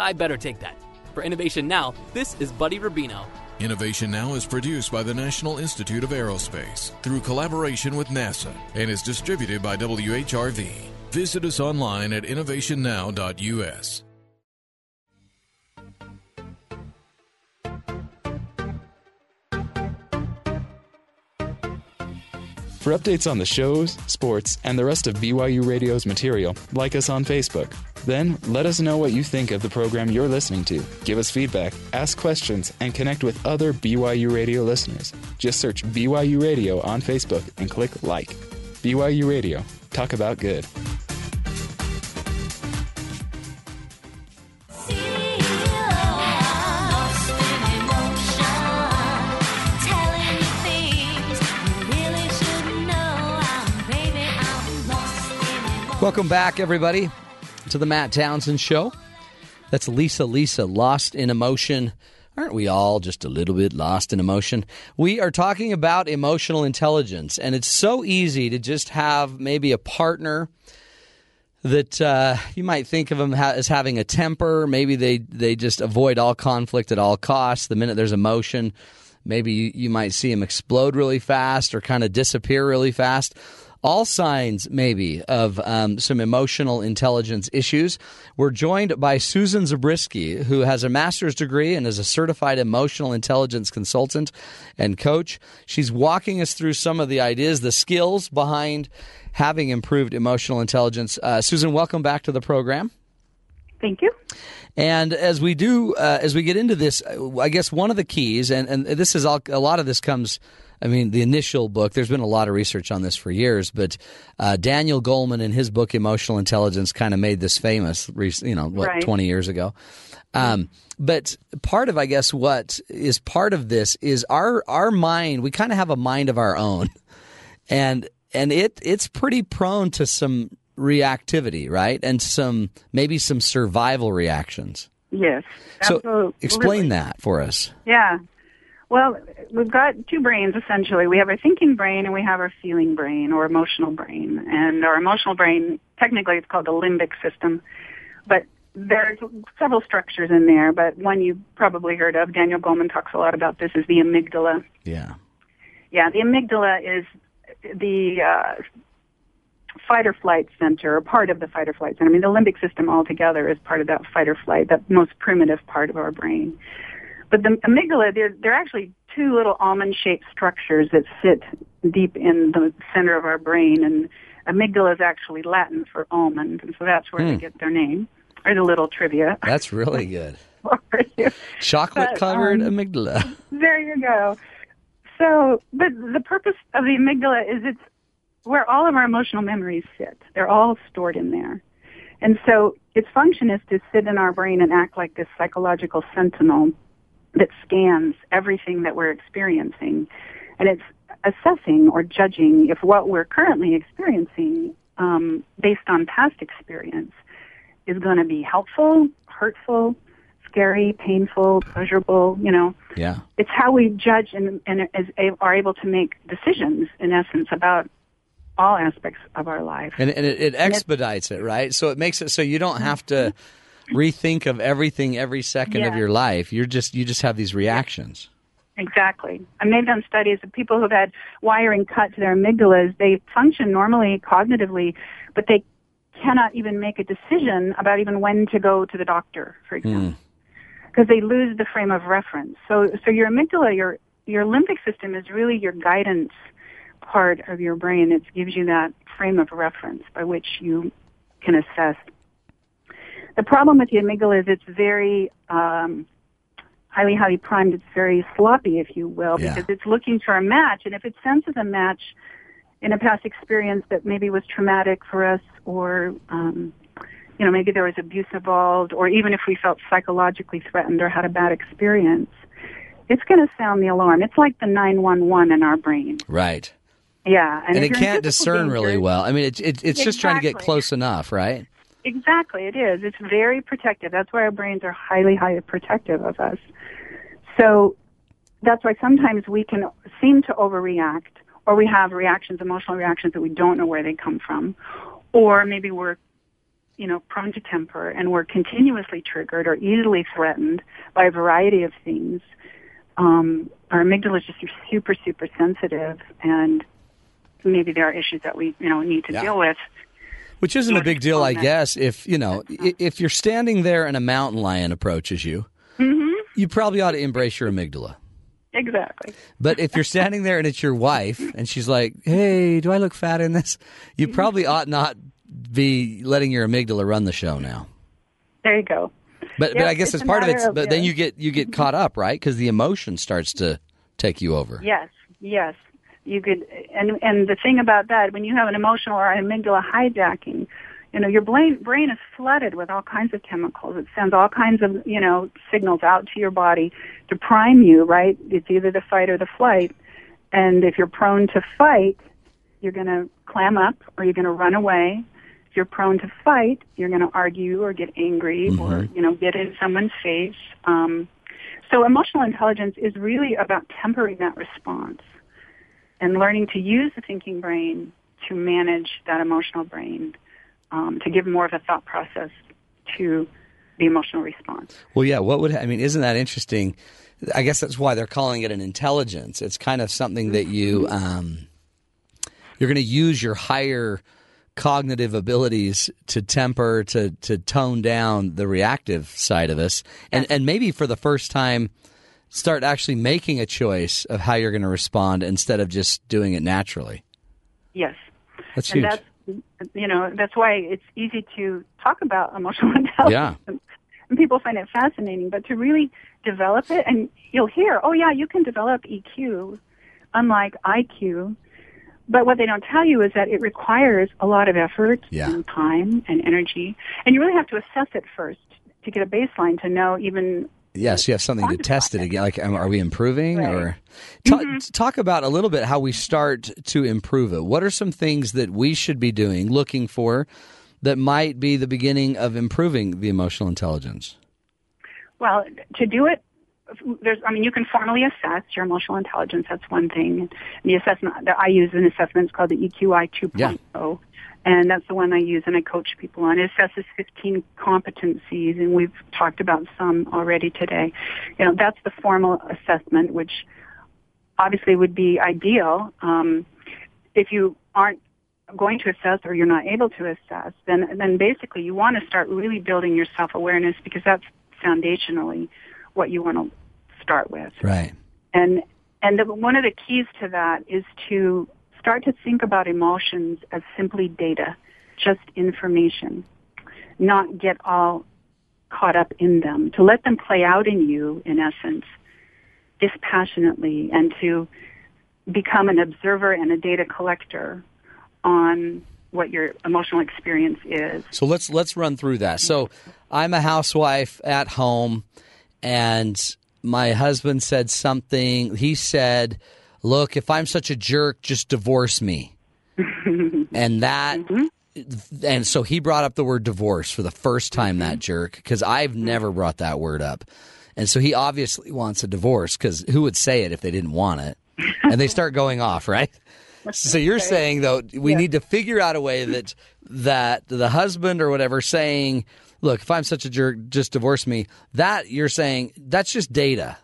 I better take that. For Innovation Now, this is Buddy Rubino. Innovation Now is produced by the National Institute of Aerospace through collaboration with NASA and is distributed by WHRV. Visit us online at innovationnow.us. For updates on the shows, sports, and the rest of BYU Radio's material, like us on Facebook. Then, let us know what you think of the program you're listening to. Give us feedback, ask questions, and connect with other BYU Radio listeners. Just search BYU Radio on Facebook and click like. BYU Radio. Talk about good. Welcome back, everybody, to the Matt Townsend Show. That's Lisa, lost in emotion. Aren't we all just a little bit lost in emotion? We are talking about emotional intelligence, and it's so easy to just have maybe a partner that you might think of them as having a temper. Maybe they just avoid all conflict at all costs. The minute there's emotion, maybe you might see them explode really fast or kind of disappear really fast. All signs, maybe, of some emotional intelligence issues. We're joined by Susan Zabriskie, who has a master's degree and is a certified emotional intelligence consultant and coach. She's walking us through some of the ideas, the skills behind having improved emotional intelligence. Susan, welcome back to the program. Thank you. And as we do, as we get into this, I guess one of the keys, and this is all, a lot of this comes, I mean, the initial book, there's been a lot of research on this for years, but Daniel Goleman in his book, Emotional Intelligence, kind of made this famous, 20 years ago. But part of, I guess, what is part of this is our mind, we kind of have a mind of our own, and it's pretty prone to some reactivity, right? And maybe some survival reactions. Yes. Absolutely. So explain that for us. Yeah. Well, we've got two brains, essentially. We have our thinking brain and we have our feeling brain or emotional brain. And our emotional brain, technically it's called the limbic system, but there's several structures in there, but one you've probably heard of, Daniel Goleman talks a lot about this, is the amygdala. Yeah. Yeah, the amygdala is the fight or flight center, or part of the fight or flight center. I mean, the limbic system altogether is part of that fight or flight, that most primitive part of our brain. But the amygdala, they're actually two little almond-shaped structures that sit deep in the center of our brain, and amygdala is actually Latin for almond, and so that's where they get their name. There's a little trivia. That's really good. Chocolate-covered amygdala. There you go. So, but the purpose of the amygdala is it's where all of our emotional memories sit. They're all stored in there. And so its function is to sit in our brain and act like this psychological sentinel that scans everything that we're experiencing, and it's assessing or judging if what we're currently experiencing based on past experience is going to be helpful, hurtful, scary, painful, pleasurable, you know. Yeah. It's how we judge and are able to make decisions, in essence, about all aspects of our life. And it expedites it, right? So it makes it so you don't have to rethink of everything every second of your life. You just have these reactions. Exactly. And they've done studies of people who've had wiring cut to their amygdalas. They function normally cognitively, but they cannot even make a decision about even when to go to the doctor, for example, because they lose the frame of reference. So your amygdala, your limbic system is really your guidance part of your brain. It gives you that frame of reference by which you can assess. The problem with the amygdala is it's very highly, highly primed. It's very sloppy, if you will, because it's looking for a match. And if it senses a match in a past experience that maybe was traumatic for us, or maybe there was abuse involved, or even if we felt psychologically threatened or had a bad experience, it's going to sound the alarm. It's like the 911 in our brain. Right. Yeah. And it can't discern danger, really well. I mean, it's just trying to get close enough, right? Exactly, it is. It's very protective. That's why our brains are highly, highly protective of us. So that's why sometimes we can seem to overreact, or we have reactions, emotional reactions that we don't know where they come from, or maybe we're, prone to temper and we're continuously triggered or easily threatened by a variety of things. Our amygdala is just super, super sensitive, and maybe there are issues that we, need to deal with. Which isn't a big deal, I guess, if you're standing there and a mountain lion approaches you, you probably ought to embrace your amygdala. Exactly. But if you're standing there and it's your wife and she's like, hey, do I look fat in this? You probably ought not be letting your amygdala run the show now. There you go. But I guess it's part of it. But then you get caught up, right? Because the emotion starts to take you over. Yes. You could, and the thing about that, when you have an emotional or amygdala hijacking, your brain is flooded with all kinds of chemicals. It sends all kinds of, signals out to your body to prime you, right? It's either the fight or the flight. And if you're prone to fight, you're going to clam up or you're going to run away. If you're prone to fight, you're going to argue or get angry or, get in someone's face. So emotional intelligence is really about tempering that response and learning to use the thinking brain to manage that emotional brain, to give more of a thought process to the emotional response. Well, yeah, isn't that interesting? I guess that's why they're calling it an intelligence. It's kind of something that you, you're going to use your higher cognitive abilities to temper, to tone down the reactive side of us, and maybe for the first time, start actually making a choice of how you're going to respond instead of just doing it naturally. Yes. That's huge. That's why it's easy to talk about emotional intelligence. Yeah. And people find it fascinating, but to really develop it, and you'll hear, oh yeah, you can develop EQ, unlike IQ. But what they don't tell you is that it requires a lot of effort and time and energy. And you really have to assess it first to get a baseline to know even... Yes, you have something to test it again. Like, are we improving? Right. Or talk about a little bit how we start to improve it. What are some things that we should be doing, looking for, that might be the beginning of improving the emotional intelligence? Well, to do it, you can formally assess your emotional intelligence. That's one thing. The assessment that I use in assessment is called the EQI 2.0. Yeah. And that's the one I use and I coach people on. It assesses 15 competencies, and we've talked about some already today. That's the formal assessment, which obviously would be ideal. If you aren't going to assess or you're not able to assess, then basically you want to start really building your self-awareness, because that's foundationally what you want to start with. Right. And one of the keys to that is to start to think about emotions as simply data, just information, not get all caught up in them, to let them play out in you, in essence, dispassionately, and to become an observer and a data collector on what your emotional experience is. So let's run through that. So I'm a housewife at home, and my husband said something. He said, look, if I'm such a jerk, just divorce me. And that And so he brought up the word divorce for the first time, that jerk, because I've never brought that word up. And so he obviously wants a divorce, because who would say it if they didn't want it? And they start going off, right? So you're saying, though, we need to figure out a way that the husband or whatever saying, look, if I'm such a jerk, just divorce me. That you're saying, that's just data.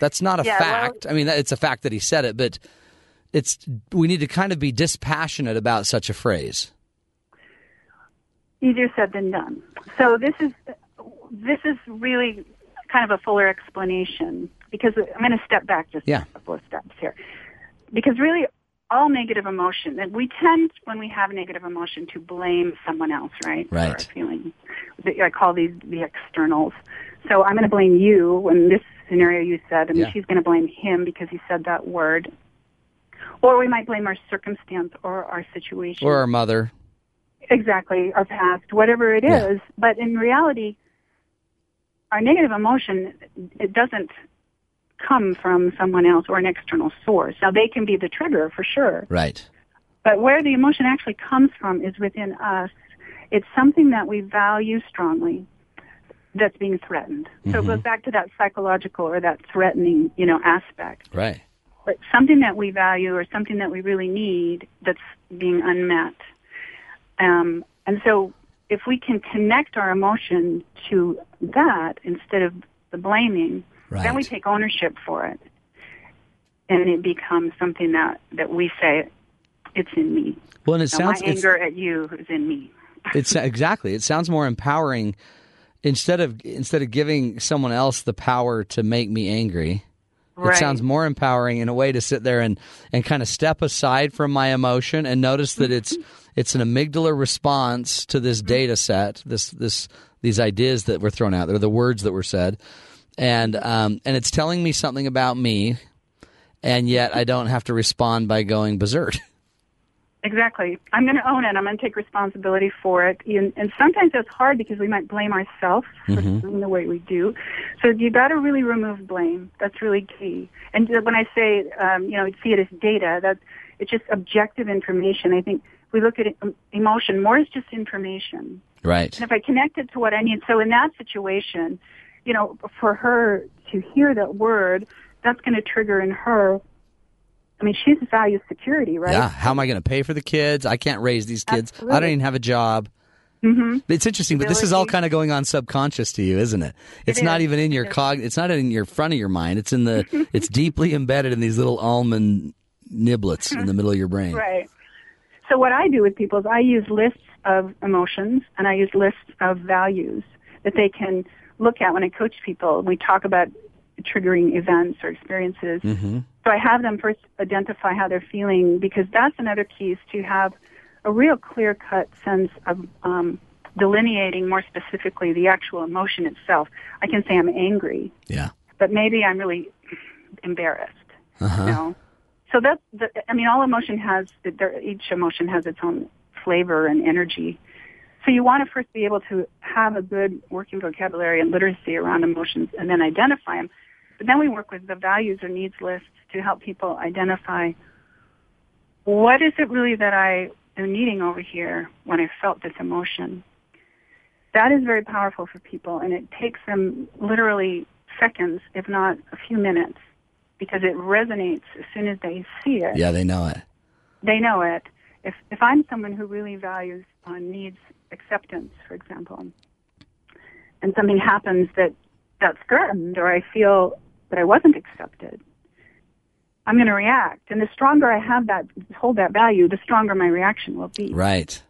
That's not a fact. Well, I mean, it's a fact that he said it, but we need to kind of be dispassionate about such a phrase. Easier said than done. So this is really kind of a fuller explanation, because I'm going to step back just a couple of steps here. Because really, all negative emotion, that we tend, when we have negative emotion, to blame someone else, right? Right. For our feelings. I call these the externals. So I'm going to blame you in this scenario you said, and she's going to blame him because he said that word. Or we might blame our circumstance or our situation. Or our mother. Exactly, our past, whatever it is. But in reality, our negative emotion, it doesn't come from someone else or an external source. Now, they can be the trigger for sure. Right. But where the emotion actually comes from is within us. It's something that we value strongly that's being threatened. Mm-hmm. So it goes back to that psychological or that threatening, aspect. Right. But something that we value or something that we really need that's being unmet. And so if we can connect our emotion to that instead of the blaming, then we take ownership for it, and it becomes something that we say, it's in me. Well, and it sounds, my anger at you is in me. It's exactly. It sounds more empowering instead of giving someone else the power to make me angry. Right. It sounds more empowering in a way to sit there and kind of step aside from my emotion and notice that it's an amygdala response to this data set, these ideas that were thrown out there, the words that were said. And it's telling me something about me, and yet I don't have to respond by going berserk. Exactly. I'm going to own it. I'm going to take responsibility for it. And sometimes that's hard because we might blame ourselves for doing the way we do. So you got to really remove blame. That's really key. And when I say, see it as data, it's just objective information. I think we look at emotion more as just information. Right. And if I connect it to what I need, so in that situation, for her to hear that word, that's going to trigger in her. I mean, she's value security, right? Yeah. How am I going to pay for the kids? I can't raise these kids. Absolutely. I don't even have a job. Mm-hmm. It's interesting, but this is all kind of going on subconscious to you, isn't it? It's not even in your It's not in your front of your mind. It's in the. It's deeply embedded in these little almond niblets in the middle of your brain. Right. So what I do with people is I use lists of emotions and I use lists of values that they can look at when I coach people. We talk about triggering events or experiences. Mm-hmm. So I have them first identify how they're feeling, because that's another key, is to have a real clear-cut sense of delineating more specifically the actual emotion itself. I can say I'm angry, but maybe I'm really embarrassed. Uh-huh. So that's all emotion has. Each emotion has its own flavor and energy. So you want to first be able to have a good working vocabulary and literacy around emotions and then identify them. But then we work with the values or needs lists to help people identify what is it really that I am needing over here when I felt this emotion. That is very powerful for people, and it takes them literally seconds, if not a few minutes, because it resonates as soon as they see it. Yeah, they know it. They know it. If I'm someone who really values needs acceptance, for example, and something happens that's threatened, or I feel that I wasn't accepted, I'm going to react. And the stronger I have that, hold that value, the stronger my reaction will be. Right.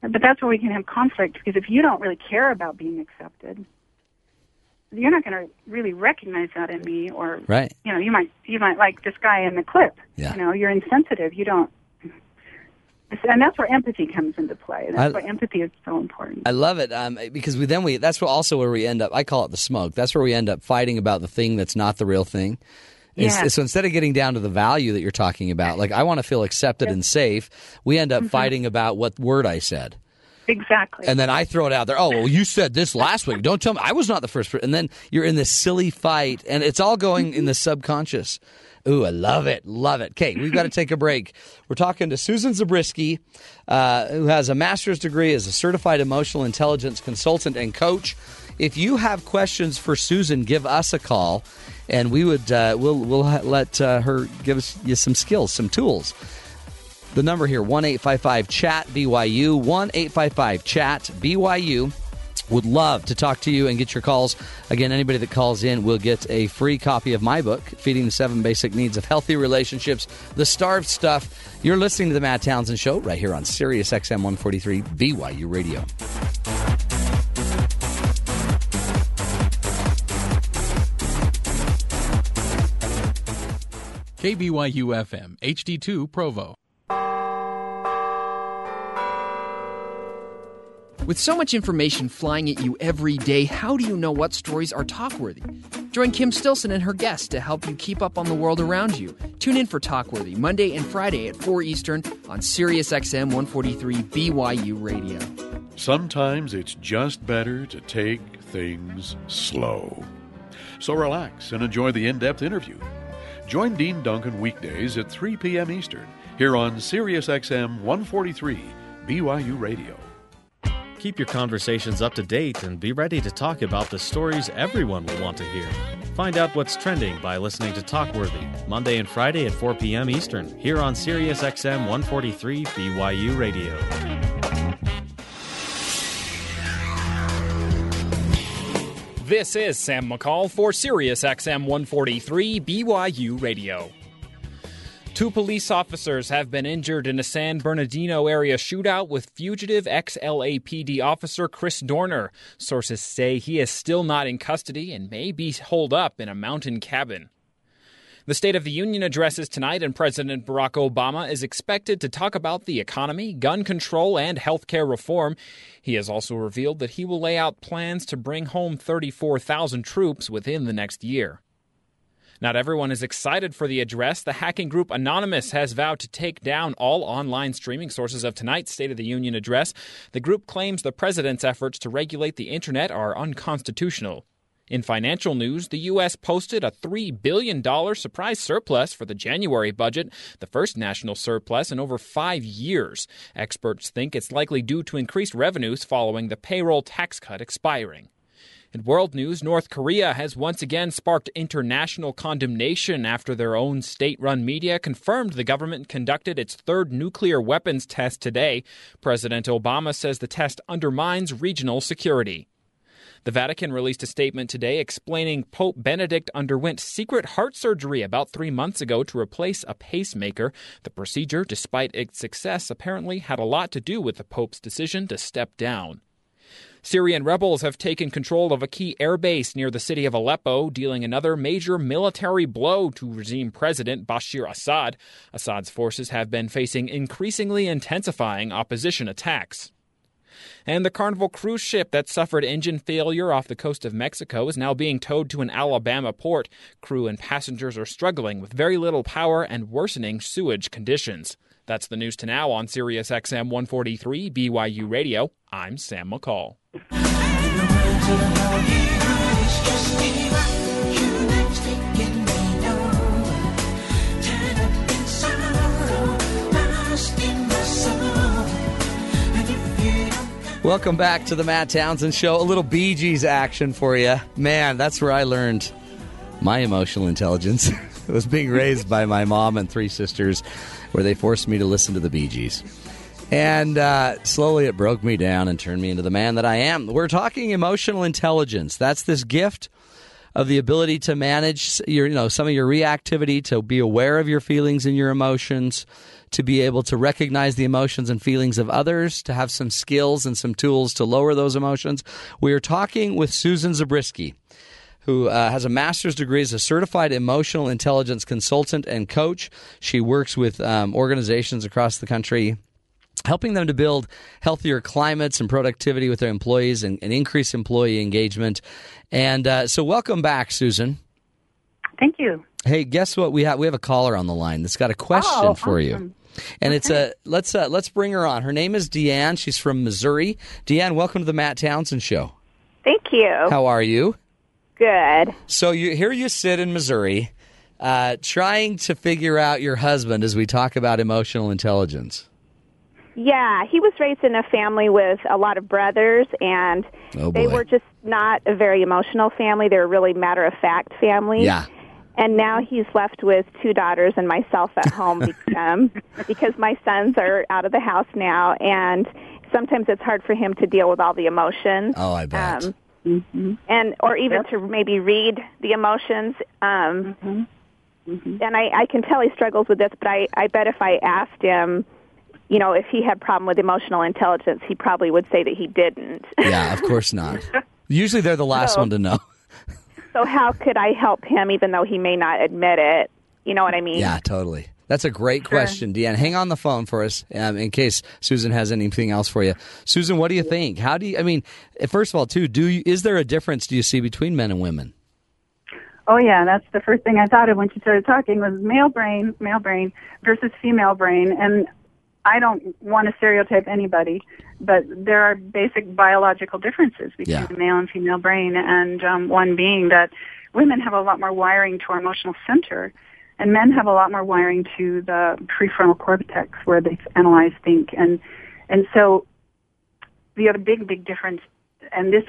But that's where we can have conflict, because if you don't really care about being accepted, you're not going to really recognize that in me, or you might like this guy in the clip. Yeah. You're insensitive. You don't. And that's where empathy comes into play. That's why empathy is so important. I love it, because that's also where we end up. I call it the smoke. That's where we end up fighting about the thing that's not the real thing. Yeah. So instead of getting down to the value that you're talking about, like I want to feel accepted and safe, we end up fighting about what word I said. Exactly. And then I throw it out there. Oh, well, you said this last week. Don't tell me. I was not the first person. And then you're in this silly fight, and it's all going in the subconscious. Ooh, I love it. Love it. Okay, we've got to take a break. We're talking to Susan Zabriskie, who has a master's degree as a certified emotional intelligence consultant and coach. If you have questions for Susan, give us a call, and we would we'll let her give us some skills, some tools. The number here, 1-855-CHAT-BYU, 1-855-CHAT-BYU. Would love to talk to you and get your calls. Again, anybody that calls in will get a free copy of my book, Feeding the 7 Basic Needs of Healthy Relationships, The Starved Stuff. You're listening to The Matt Townsend Show right here on Sirius XM 143 BYU Radio. KBYU-FM, HD2 Provo. With so much information flying at you every day, how do you know what stories are talk-worthy? Join Kim Stilson and her guests to help you keep up on the world around you. Tune in for Talkworthy, Monday and Friday at 4 Eastern on Sirius XM 143 BYU Radio. Sometimes it's just better to take things slow. So relax and enjoy the in-depth interview. Join Dean Duncan weekdays at 3 p.m. Eastern here on Sirius XM 143 BYU Radio. Keep your conversations up to date and be ready to talk about the stories everyone will want to hear. Find out what's trending by listening to Talkworthy, Monday and Friday at 4 p.m. Eastern, here on Sirius XM 143 BYU Radio. This is Sam McCall for Sirius XM 143 BYU Radio. Two police officers have been injured in a San Bernardino area shootout with fugitive ex-LAPD officer Chris Dorner. Sources say he is still not in custody and may be holed up in a mountain cabin. The State of the Union address is tonight, and President Barack Obama is expected to talk about the economy, gun control, and health care reform. He has also revealed that he will lay out plans to bring home 34,000 troops within the next year. Not everyone is excited for the address. The hacking group Anonymous has vowed to take down all online streaming sources of tonight's State of the Union address. The group claims the president's efforts to regulate the Internet are unconstitutional. In financial news, the U.S. posted a $3 billion surprise surplus for the January budget, the first national surplus in over 5 years. Experts think it's likely due to increased revenues following the payroll tax cut expiring. In world news, North Korea has once again sparked international condemnation after their own state-run media confirmed the government conducted its third nuclear weapons test today. President Obama says the test undermines regional security. The Vatican released a statement today explaining Pope Benedict underwent secret heart surgery about 3 months ago to replace a pacemaker. The procedure, despite its success, apparently had a lot to do with the Pope's decision to step down. Syrian rebels have taken control of a key airbase near the city of Aleppo, dealing another major military blow to regime president Bashar Assad. Assad's forces have been facing increasingly intensifying opposition attacks. And the Carnival cruise ship that suffered engine failure off the coast of Mexico is now being towed to an Alabama port. Crew and passengers are struggling with very little power and worsening sewage conditions. That's the news to now on Sirius XM 143 BYU Radio. I'm Sam McCall. Welcome back to the Matt Townsend Show. A little Bee Gees action for you. Man, that's where I learned my emotional intelligence. It was being raised by my mom and three sisters, where they forced me to listen to the Bee Gees. And slowly it broke me down and turned me into the man that I am. We're talking emotional intelligence. That's this gift of the ability to manage your, some of your reactivity, to be aware of your feelings and your emotions, to be able to recognize the emotions and feelings of others, to have some skills and some tools to lower those emotions. We are talking with Susan Zabriskie, who has a master's degree as a certified emotional intelligence consultant and coach. She works with organizations across the country, helping them to build healthier climates and productivity with their employees and increase employee engagement. And so welcome back, Susan. Thank you. Hey, guess what? We have a caller on the line that's got a question for you. And okay. It's let's bring her on. Her name is Deanne. She's from Missouri. Deanne, welcome to the Matt Townsend Show. Thank you. How are you? Good. So you, here you sit in Missouri trying to figure out your husband as we talk about emotional intelligence. Yeah, he was raised in a family with a lot of brothers, and they were just not a very emotional family. They were really matter-of-fact family. Yeah. And now he's left with two daughters and myself at home because my sons are out of the house now, and sometimes it's hard for him to deal with all the emotions. Oh, I bet. Or even to maybe read the emotions. And I can tell he struggles with this, but I bet if I asked him, you know, if he had a problem with emotional intelligence, he probably would say that he didn't. Yeah, of course not. Usually they're the last one to know. So how could I help him even though he may not admit it? You know what I mean? Yeah, totally. That's a great question, Deanne. Hang on the phone for us in case Susan has anything else for you. Susan, what do you think? How do you, I mean, first of all, too, is there a difference do you see between men and women? Oh, yeah, that's the first thing I thought of when she started talking was male brain versus female brain. And I don't want to stereotype anybody, but there are basic biological differences between the male and female brain, and one being that women have a lot more wiring to our emotional center, and men have a lot more wiring to the prefrontal cortex where they analyze, think. And so the other big difference, and this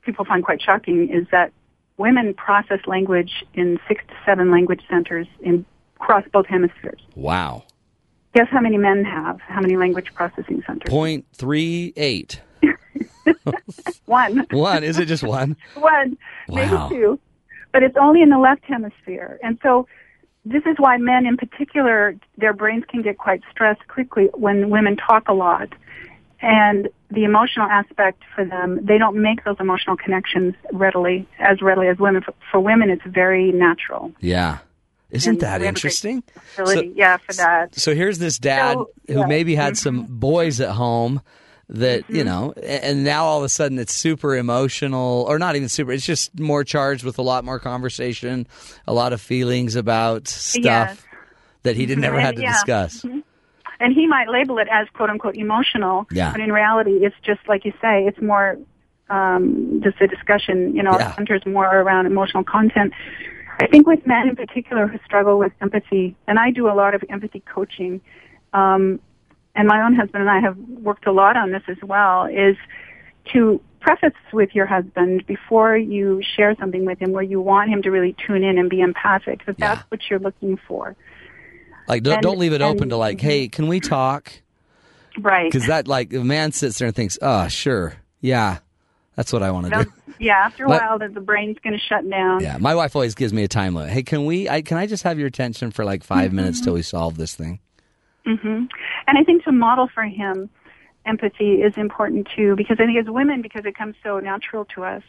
people find quite shocking, is that women process language in 6 to 7 language centers across both hemispheres. Wow. Guess how many men have? How many language processing centers? 0.38. One. Is it just one? One. Wow. Maybe two. But it's only in the left hemisphere. And so this is why men in particular, their brains can get quite stressed quickly when women talk a lot. And the emotional aspect for them, they don't make those emotional connections readily as women. For women, it's very natural. Yeah. Isn't that interesting? For that. So here's this dad who maybe had some boys at home that, you know, and now all of a sudden it's super emotional, or not even super, it's just more charged with a lot more conversation, a lot of feelings about stuff that he didn't ever have to discuss. Mm-hmm. And he might label it as, quote-unquote, emotional, but in reality it's just, like you say, it's more just a discussion, you know, centers more around emotional content. I think with men in particular who struggle with empathy, and I do a lot of empathy coaching, and my own husband and I have worked a lot on this as well, is to preface with your husband before you share something with him where you want him to really tune in and be empathic, because that's what you're looking for. Like, don't leave it open to like, hey, can we talk? Right. Because that, like, a man sits there and thinks, oh, sure, yeah. That's what I want to do. Yeah, after a while, the brain's going to shut down. Yeah, my wife always gives me a time limit. Hey, can I just have your attention for like 5 minutes till we solve this thing? Mm-hmm. And I think to model for him empathy is important too, because I think as women, because it comes so natural to us,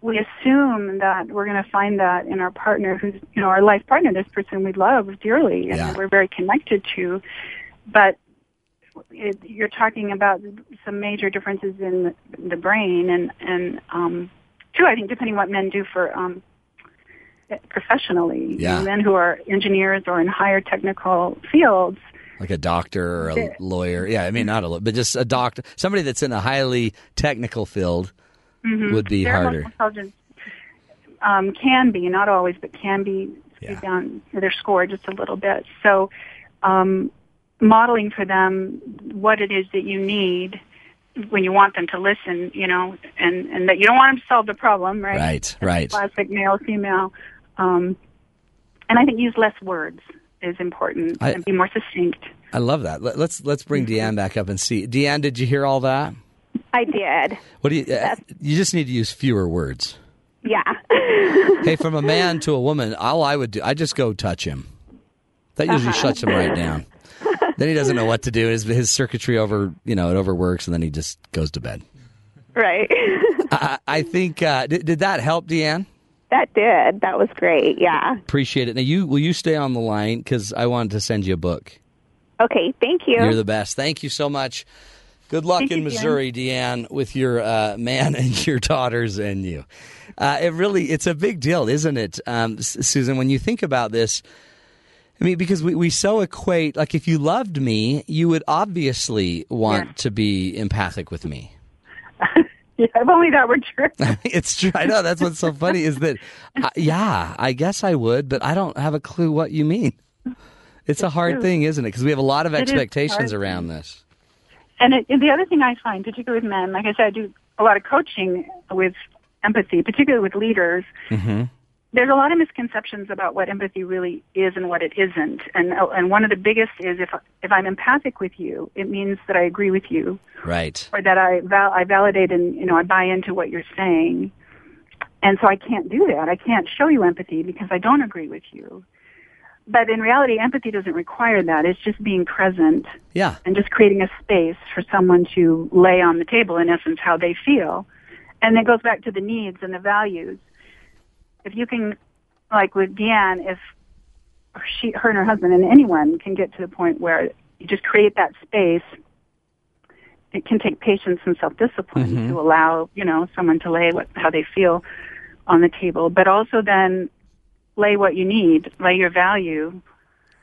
we assume that we're going to find that in our partner, who's, you know, our life partner, this person we love dearly and we're very connected to, but you're talking about some major differences in the brain, and too, I think, depending on what men do for professionally, men who are engineers or in higher technical fields, like a doctor or a lawyer. Yeah, I mean, not a lawyer, but just a doctor, somebody that's in a highly technical field would be harder. Intelligence can be, not always, but can be down their score just a little bit. So. Modeling for them what it is that you need when you want them to listen, you know, and that you don't want them to solve the problem, right? Right. Classic male, female. And I think use less words is important and be more succinct. I love that. Let's bring Deanne back up and see. Deanne, did you hear all that? I did. What do you? You just need to use fewer words. Yeah. Hey, from a man to a woman, all I would do, I just go touch him. That usually shuts him right down. Then he doesn't know what to do. His circuitry it overworks, and then he just goes to bed. Right. I think did that help, Deanne? That did. That was great. Yeah. Appreciate it. Now, will you stay on the line, because I wanted to send you a book. Okay. Thank you. You're the best. Thank you so much. Good luck in Missouri, Deanne, with your man and your daughters and you. It's a big deal, isn't it, Susan? When you think about this. I mean, because we so equate, like, if you loved me, you would obviously want to be empathic with me. Yeah, if only that were true. It's true. I know. That's what's so funny is that, I guess I would, but I don't have a clue what you mean. It's a hard thing, isn't it? Because we have a lot of expectations around this. And the other thing I find, particularly with men, like I said, I do a lot of coaching with empathy, particularly with leaders. Mm-hmm. There's a lot of misconceptions about what empathy really is and what it isn't. And one of the biggest is if I'm empathic with you, it means that I agree with you. Right. Or that I validate and, I buy into what you're saying. And so I can't do that. I can't show you empathy because I don't agree with you. But in reality, empathy doesn't require that. It's just being present. Yeah. And just creating a space for someone to lay on the table, in essence, how they feel. And it goes back to the needs and the values. If you can, like with Deanne, if her and her husband and anyone can get to the point where you just create that space, it can take patience and self-discipline mm-hmm. to allow, someone to lay how they feel on the table. But also then lay what you need, lay your value.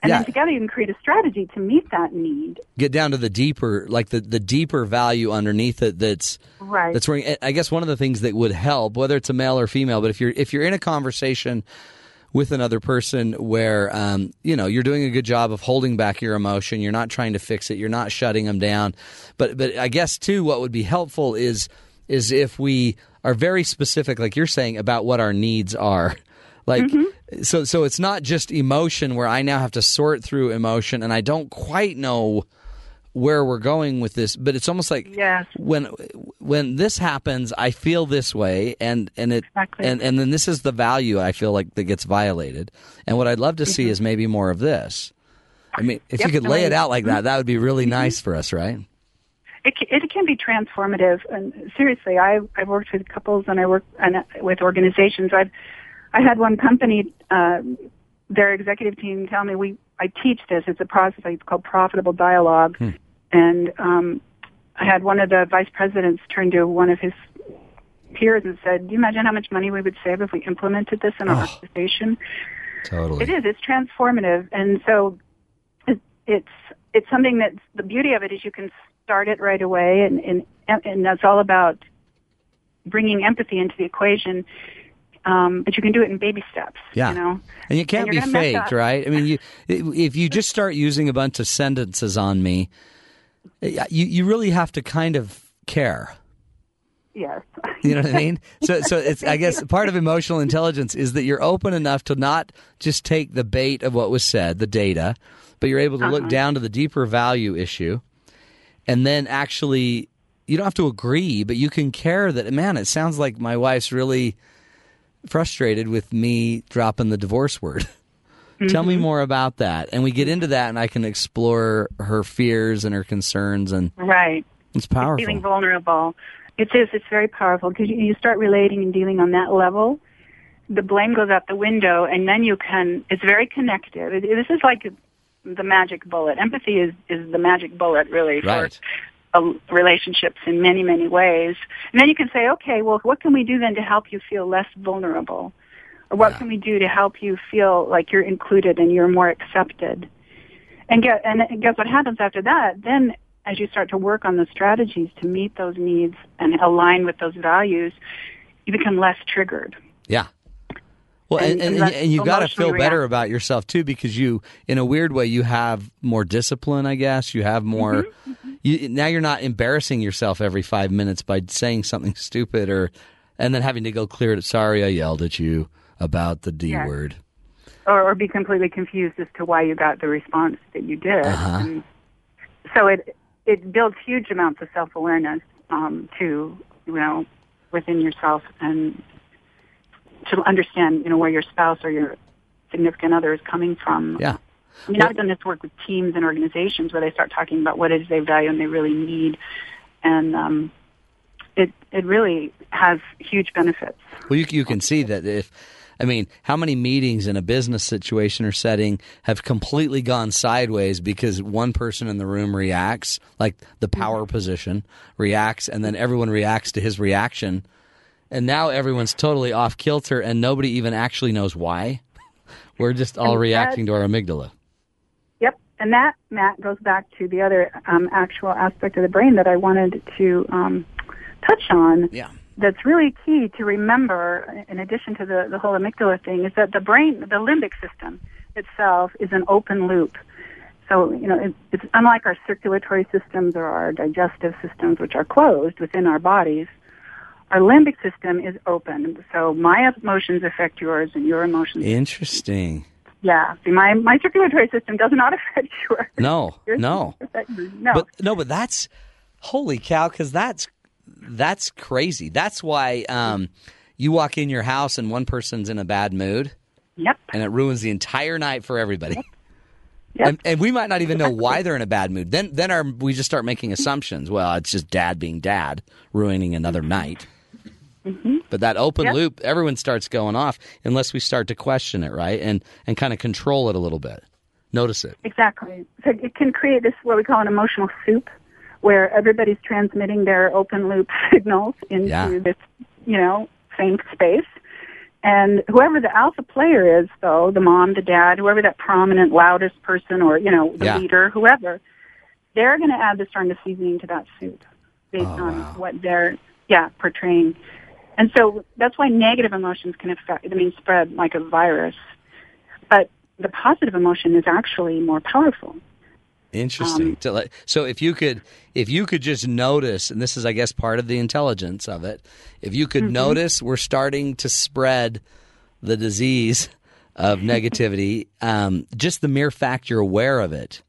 And then together you can create a strategy to meet that need. Get down to the deeper, like the deeper value underneath it. That's right. That's where I guess one of the things that would help, whether it's a male or female, but if you're in a conversation with another person where you're doing a good job of holding back your emotion, you're not trying to fix it, you're not shutting them down. But I guess too, what would be helpful is if we are very specific, like you're saying, about what our needs are. Like mm-hmm. so it's not just emotion where I now have to sort through emotion and I don't quite know where we're going with this, but it's almost like when this happens I feel this way and then this is the value I feel like that gets violated. And what I'd love to mm-hmm. see is maybe more of this. I mean, if you could lay it out like that, that would be really mm-hmm. nice for us, right? It can be transformative. And seriously, I've worked with couples and I work with organizations. I had one company, their executive team tell me, I teach this. It's a process. It's called profitable dialogue. Hmm. And I had one of the vice presidents turn to one of his peers and said, do you imagine how much money we would save if we implemented this in our organization? Totally. It is. It's transformative. And so it's something that the beauty of it is you can start it right away. And that's all about bringing empathy into the equation. But you can do it in baby steps, And you can't be faked, right? I mean, if you just start using a bunch of sentences on me, you really have to kind of care. Yes. You know what I mean? So it's, I guess, part of emotional intelligence is that you're open enough to not just take the bait of what was said, the data, but you're able to look down to the deeper value issue and then actually, you don't have to agree, but you can care that, man, it sounds like my wife's really frustrated with me dropping the divorce word. Mm-hmm. Tell me more about that. And we get into that and I can explore her fears and her concerns. And right. It's powerful. It's feeling vulnerable. It is. It's very powerful because you start relating and dealing on that level. The blame goes out the window and then it's very connective. This is like the magic bullet. Empathy is the magic bullet really for relationships in many, many ways. And then you can say, okay, well, what can we do then to help you feel less vulnerable? Or what can we do to help you feel like you're included and you're more accepted? And guess what happens after that? Then as you start to work on the strategies to meet those needs and align with those values, you become less triggered. Yeah. Well, and you got to feel better about yourself, too, because you, in a weird way, you have more discipline, I guess. You have more. Mm-hmm. Now you're not embarrassing yourself every 5 minutes by saying something stupid and then having to go clear it. Sorry, I yelled at you about the D word. Or be completely confused as to why you got the response that you did. Uh-huh. And so it builds huge amounts of self-awareness, too, within yourself and to understand, where your spouse or your significant other is coming from. Yeah. I mean, I've done this work with teams and organizations where they start talking about what it is they value and they really need. And it really has huge benefits. Well, you can see that how many meetings in a business situation or setting have completely gone sideways because one person in the room reacts, like the power mm-hmm. position reacts, and then everyone reacts to his reaction. And now everyone's totally off kilter and nobody even actually knows why. We're just all reacting to our amygdala. Yep. And that, Matt, goes back to the other actual aspect of the brain that I wanted to touched on, that's really key to remember, in addition to the whole amygdala thing, is that the brain, the limbic system itself, is an open loop. So, you know, it's unlike our circulatory systems or our digestive systems, which are closed within our bodies. Our limbic system is open. So my emotions affect yours and your emotions. Interesting. Yeah. See, my circulatory system does not affect yours. No. But that's, holy cow, because that's crazy. That's why you walk in your house and one person's in a bad mood. Yep. And it ruins the entire night for everybody. Yep. And we might not even know why they're in a bad mood. Then we just start making assumptions. Well, it's just dad being dad, ruining another night. Mm-hmm. But that open loop, everyone starts going off unless we start to question it, right? And kind of control it a little bit. Notice it. Exactly. So it can create this, what we call an emotional soup, where everybody's transmitting their open loop signals into this, you know, same space. And whoever the alpha player is, though, the mom, the dad, whoever that prominent, loudest person, or, you know, the leader, whoever, they're going to add this darn seasoning to that soup based on what they're, portraying. And so that's why negative emotions can spread like a virus. But the positive emotion is actually more powerful. Interesting. So if you could just notice, and this is, I guess, part of the intelligence of it, if you could notice we're starting to spread the disease of negativity, just the mere fact you're aware of it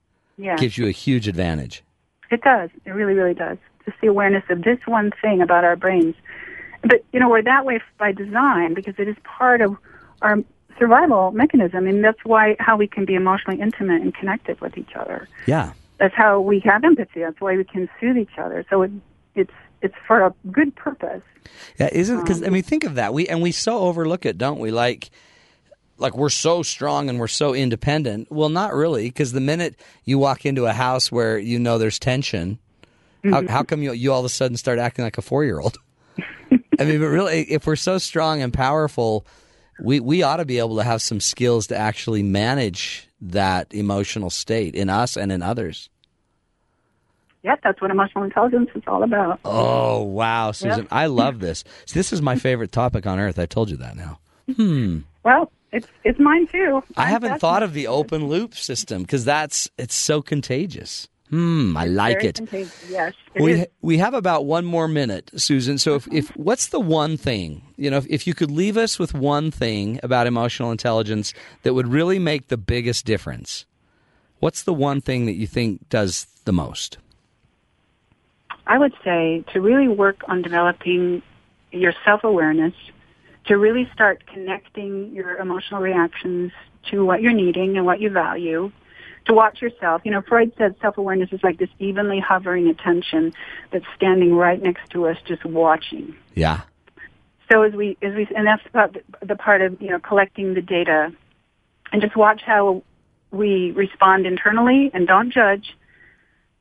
gives you a huge advantage. It does. It really, really does. Just the awareness of this one thing about our brains. But, you know, we're that way by design because it is part of our survival mechanism, and that's how we can be emotionally intimate and connected with each other. Yeah, that's how we have empathy. That's why we can soothe each other. So it's for a good purpose. Yeah, isn't because think of that. We so overlook it, don't we? Like we're so strong and we're so independent. Well, not really, because the minute you walk into a house where you know there's tension, how come you all of a sudden start acting like a 4-year-old? I mean, but really, if we're so strong and powerful, we ought to be able to have some skills to actually manage that emotional state in us and in others. Yep, that's what emotional intelligence is all about. Oh, wow, Susan. Yep. I love this. So this is my favorite topic on earth. I told you that now. Well, it's mine too. I haven't thought of the open loop system because it's so contagious. I like it. Yes, we have about one more minute, Susan. So if what's the one thing, you know, if you could leave us with one thing about emotional intelligence that would really make the biggest difference, what's the one thing that you think does the most? I would say to really work on developing your self-awareness, to really start connecting your emotional reactions to what you're needing and what you value. To watch yourself. You know, Freud said self-awareness is like this evenly hovering attention that's standing right next to us, just watching. Yeah. So as we, and that's about the part of, you know, collecting the data and just watch how we respond internally and don't judge,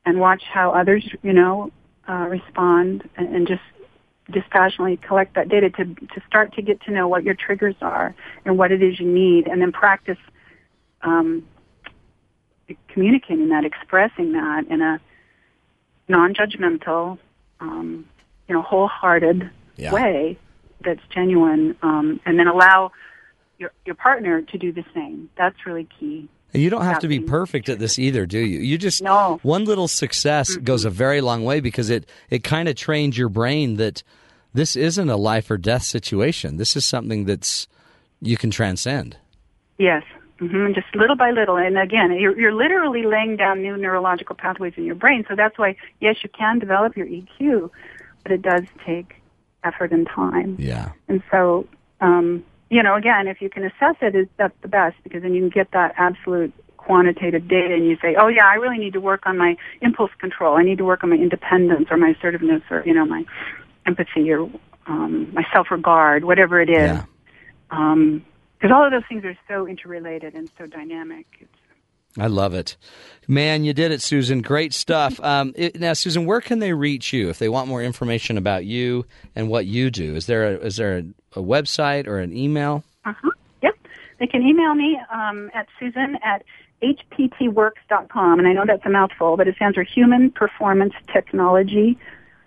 and watch how others, you know, respond and just dispassionately collect that data to start to get to know what your triggers are and what it is you need, and then practice, communicating that, expressing that in a non-judgmental, you know, wholehearted way that's genuine, and then allow your partner to do the same. That's really key. And you don't have to be perfect at this either, do you? You just one little success goes a very long way because it kind of trains your brain that this isn't a life or death situation. This is something that's you can transcend. Yes. Just little by little. And again, you're literally laying down new neurological pathways in your brain. So that's why, yes, you can develop your EQ, but it does take effort and time. Yeah. And so, you know, again, if you can assess it, that's the best, because then you can get that absolute quantitative data and you say, oh, yeah, I really need to work on my impulse control. I need to work on my independence or my assertiveness or, you know, my empathy or my self-regard, whatever it is. Yeah. Because all of those things are so interrelated and so dynamic. I love it. Man, you did it, Susan. Great stuff. Now, Susan, where can they reach you if they want more information about you and what you do? Is there a website or an email? Yep. They can email me at susan@hptworks.com. And I know that's a mouthful, but it stands for Human Performance Technology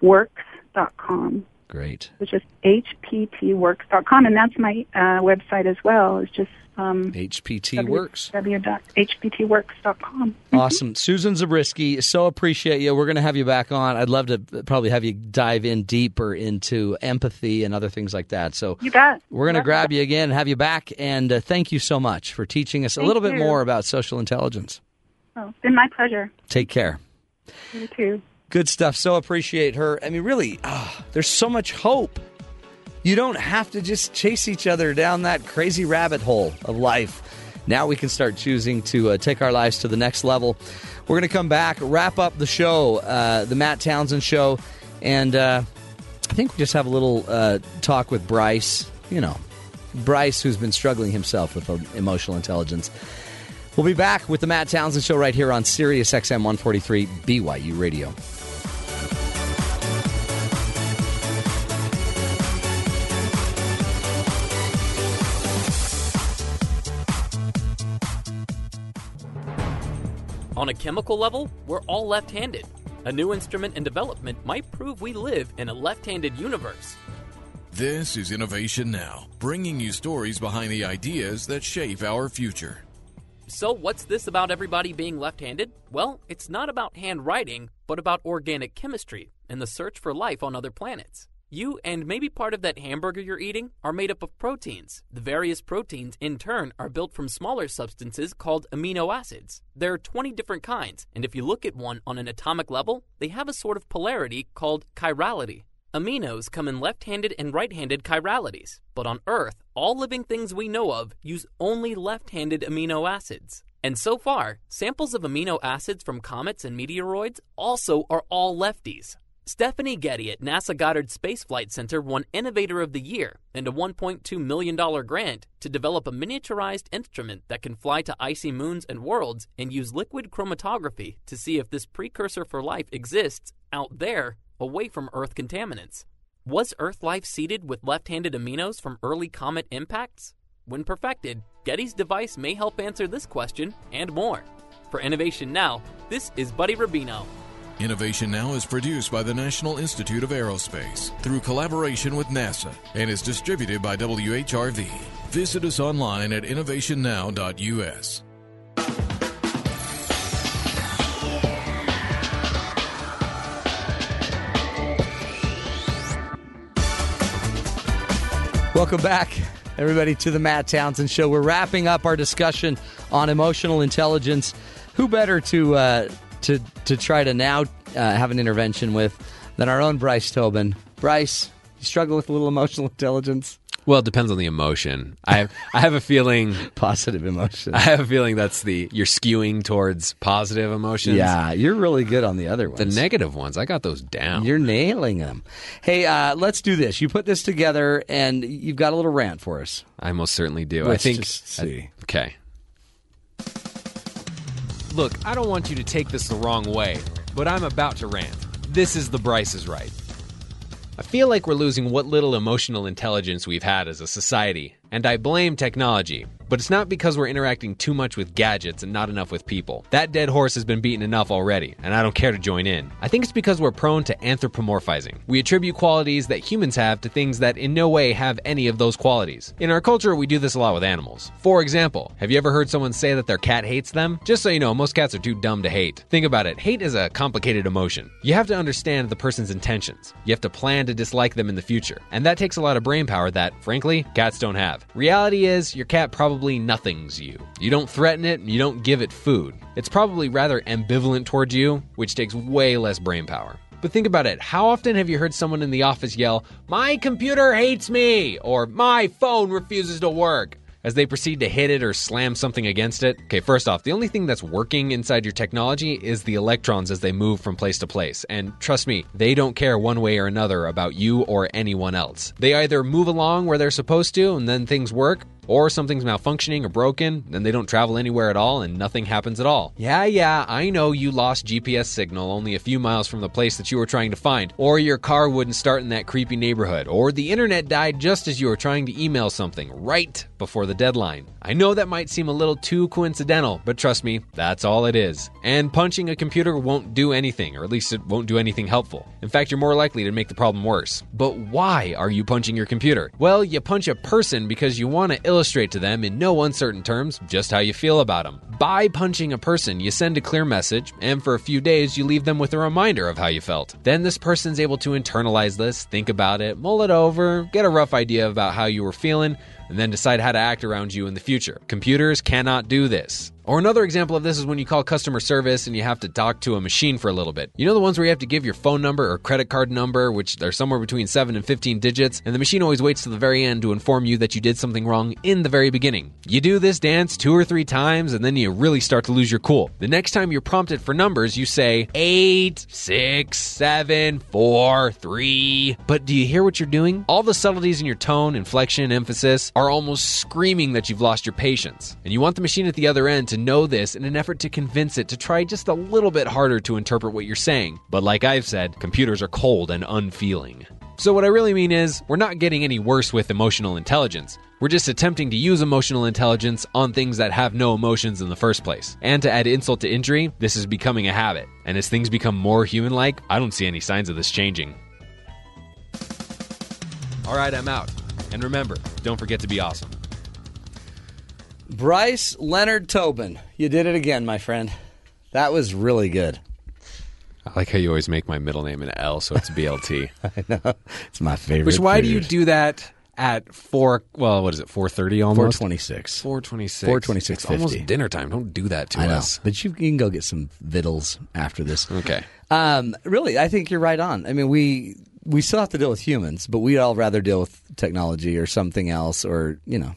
Works. hptworks.com. Great. It's just hptworks.com, and that's my website as well. It's just HPT Works. www.hptworks.com. Awesome. Susan Zabriskie, so appreciate you. We're going to have you back on. I'd love to probably have you dive in deeper into empathy and other things like that. So you bet. We're going to grab you again and have you back. And thank you so much for teaching us a little bit more about social intelligence. Oh, it's been my pleasure. Take care. You too. Good stuff. So appreciate her. I mean, really, there's so much hope. You don't have to just chase each other down that crazy rabbit hole of life. Now we can start choosing to take our lives to the next level. We're going to come back, wrap up the show, the Matt Townsend Show, and I think we just have a little talk with Bryce. You know, Bryce, who's been struggling himself with emotional intelligence. We'll be back with the Matt Townsend Show right here on Sirius XM 143 BYU Radio. On a chemical level, we're all left-handed. A new instrument in development might prove we live in a left-handed universe. This is Innovation Now, bringing you stories behind the ideas that shape our future. So what's this about everybody being left-handed? Well, it's not about handwriting, but about organic chemistry and the search for life on other planets. You and maybe part of that hamburger you're eating are made up of proteins. The various proteins, in turn, are built from smaller substances called amino acids. There are 20 different kinds, and if you look at one on an atomic level, they have a sort of polarity called chirality. Aminos come in left-handed and right-handed chiralities, but on Earth, all living things we know of use only left-handed amino acids. And so far, samples of amino acids from comets and meteoroids also are all lefties. Stephanie Getty at NASA Goddard Space Flight Center won Innovator of the Year and a $1.2 million grant to develop a miniaturized instrument that can fly to icy moons and worlds and use liquid chromatography to see if this precursor for life exists out there away from Earth contaminants. Was Earth life seeded with left-handed aminos from early comet impacts? When perfected, Getty's device may help answer this question and more. For Innovation Now, this is Buddy Rubino. Innovation Now is produced by the National Institute of Aerospace through collaboration with NASA and is distributed by WHRV. Visit us online at innovationnow.us. Welcome back, everybody, to the Matt Townsend Show. We're wrapping up our discussion on emotional intelligence. Who better to try to now have an intervention with than our own Bryce Tobin. Bryce, you struggle with a little emotional intelligence? Well, it depends on the emotion. I have a feeling positive emotion. I have a feeling that's you're skewing towards positive emotions. Yeah, you're really good on the other ones. The negative ones, I got those down. You're nailing them. Hey, let's do this. You put this together, and you've got a little rant for us. I most certainly do. Let's just see. Okay. Look, I don't want you to take this the wrong way, but I'm about to rant. This is the Bryce is Right. I feel like we're losing what little emotional intelligence we've had as a society, and I blame technology. But it's not because we're interacting too much with gadgets and not enough with people. That dead horse has been beaten enough already, and I don't care to join in. I think it's because we're prone to anthropomorphizing. We attribute qualities that humans have to things that in no way have any of those qualities. In our culture, we do this a lot with animals. For example, have you ever heard someone say that their cat hates them? Just so you know, most cats are too dumb to hate. Think about it. Hate is a complicated emotion. You have to understand the person's intentions. You have to plan to dislike them in the future. And that takes a lot of brain power that, frankly, cats don't have. Reality is, your cat probably nothings you. You don't threaten it, and you don't give it food. It's probably rather ambivalent towards you, which takes way less brain power. But think about it. How often have you heard someone in the office yell, "My computer hates me," or "My phone refuses to work," as they proceed to hit it or slam something against it? Okay, first off, the only thing that's working inside your technology is the electrons as they move from place to place. And trust me, they don't care one way or another about you or anyone else. They either move along where they're supposed to and then things work, Or something's malfunctioning or broken, then they don't travel anywhere at all and nothing happens at all. Yeah, I know you lost GPS signal only a few miles from the place that you were trying to find, or your car wouldn't start in that creepy neighborhood, or the internet died just as you were trying to email something right before the deadline. I know that might seem a little too coincidental, but trust me, that's all it is. And punching a computer won't do anything, or at least it won't do anything helpful. In fact, you're more likely to make the problem worse. But why are you punching your computer? Well, you punch a person because you want to illustrate to them in no uncertain terms just how you feel about them. By punching a person, you send a clear message, and for a few days you leave them with a reminder of how you felt. Then this person's able to internalize this, think about it, mull it over, get a rough idea about how you were feeling, and then decide how to act around you in the future. Computers cannot do this. Or another example of this is when you call customer service and you have to talk to a machine for a little bit. You know the ones where you have to give your phone number or credit card number, which are somewhere between 7 and 15 digits, and the machine always waits to the very end to inform you that you did something wrong in the very beginning. You do this dance 2 or 3 times, and then you really start to lose your cool. The next time you're prompted for numbers, you say 8, 6, 7, 4, 3. But do you hear what you're doing? All the subtleties in your tone, inflection, emphasis are almost screaming that you've lost your patience. And you want the machine at the other end to know this in an effort to convince it to try just a little bit harder to interpret what you're saying. But like I've said, computers are cold and unfeeling. So what I really mean is, we're not getting any worse with emotional intelligence. We're just attempting to use emotional intelligence on things that have no emotions in the first place. And to add insult to injury, this is becoming a habit. And as things become more human-like, I don't see any signs of this changing. All right, I'm out. And remember, don't forget to be awesome. Bryce Leonard Tobin, you did it again, my friend. That was really good. I like how you always make my middle name an L, so it's BLT. I know. It's my favorite. Which, why do you do that at 4, well, what is it, 4:30 almost? 4:26. It's 50. Almost dinner time. Don't do that to us. But you can go get some vittles after this. Okay. Really, I think you're right on. I mean, we still have to deal with humans, but we'd all rather deal with technology or something else or, you know,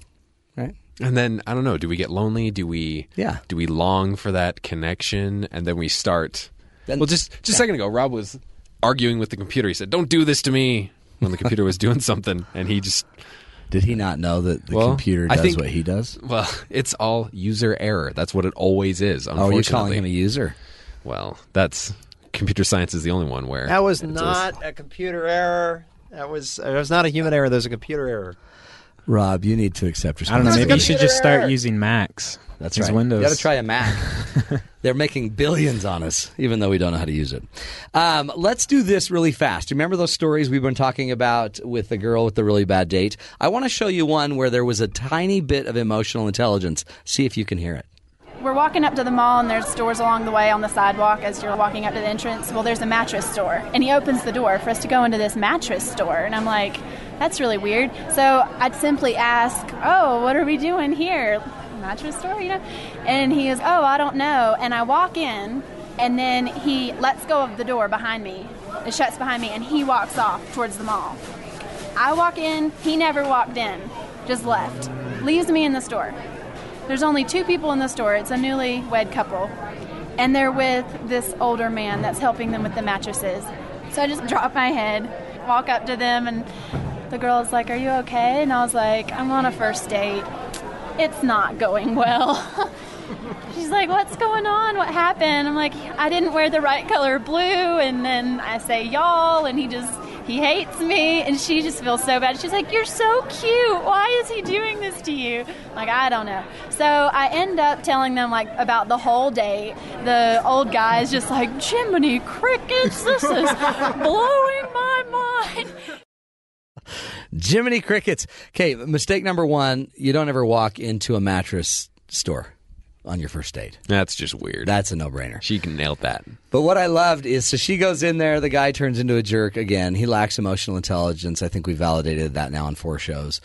right? And then, I don't know, do we get lonely? Do we long for that connection? And then we start... Then, well, just a second ago, Rob was arguing with the computer. He said, don't do this to me, when the computer was doing something. And he just... Did he not know that the computer does what he does? Well, it's all user error. That's what it always is, unfortunately. Oh, you're calling him a user? Well, that's... Computer science is the only one where... That was not a computer error. That was not a human error. That was a computer error. Rob, you need to accept responsibility. I don't know. Maybe you should just start using Macs. That's right. Windows. You got to try a Mac. They're making billions on us, even though we don't know how to use it. Let's do this really fast. Remember those stories we've been talking about with the girl with the really bad date? I want to show you one where there was a tiny bit of emotional intelligence. See if you can hear it. We're walking up to the mall, and there's stores along the way on the sidewalk as you're walking up to the entrance. Well, there's a mattress store, and he opens the door for us to go into this mattress store, and I'm like... That's really weird. So I'd simply ask, oh, what are we doing here? Mattress store, you know? And he goes, oh, I don't know. And I walk in, and then he lets go of the door behind me. It shuts behind me, and he walks off towards the mall. I walk in. He never walked in, just left. Leaves me in the store. There's only 2 people in the store. It's a newlywed couple. And they're with this older man that's helping them with the mattresses. So I just drop my head, walk up to them, and... The girl's like, are you okay? And I was like, I'm on a first date. It's not going well. She's like, what's going on? What happened? I'm like, I didn't wear the right color blue. And then I say, y'all. And he hates me. And she just feels so bad. She's like, you're so cute. Why is he doing this to you? I'm like, I don't know. So I end up telling them, like, about the whole date. The old guy is just like, Jiminy Crickets, this is blowing my mind. Jiminy Crickets. Okay, mistake number 1, you don't ever walk into a mattress store on your first date. That's just weird. That's a no-brainer. She can nail that. But what I loved is, so she goes in there, the guy turns into a jerk again. He lacks emotional intelligence. I think we validated that now on 4 shows.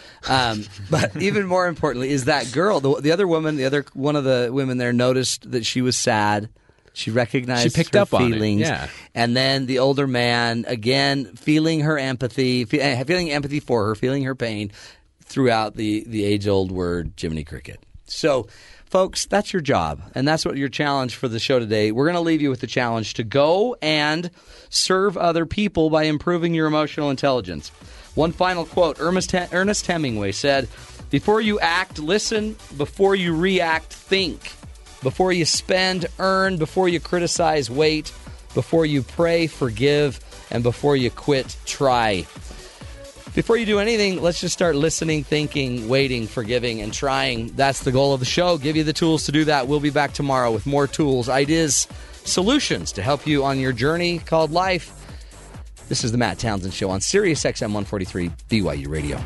But even more importantly is that girl, the other one of the women there noticed that she was sad. She recognized her feelings. Yeah. And then the older man, again, feeling her empathy, feeling empathy for her, feeling her pain throughout the age-old word, Jiminy Cricket. So, folks, that's your job, and that's what your challenge for the show today. We're going to leave you with the challenge to go and serve other people by improving your emotional intelligence. One final quote. Ernest Hemingway said, Before you act, listen. Before you react, think. Before you spend, earn. Before you criticize, wait. Before you pray, forgive. And before you quit, try. Before you do anything, let's just start listening, thinking, waiting, forgiving, and trying. That's the goal of the show. Give you the tools to do that. We'll be back tomorrow with more tools, ideas, solutions to help you on your journey called life. This is the Matt Townsend Show on Sirius XM 143 BYU Radio.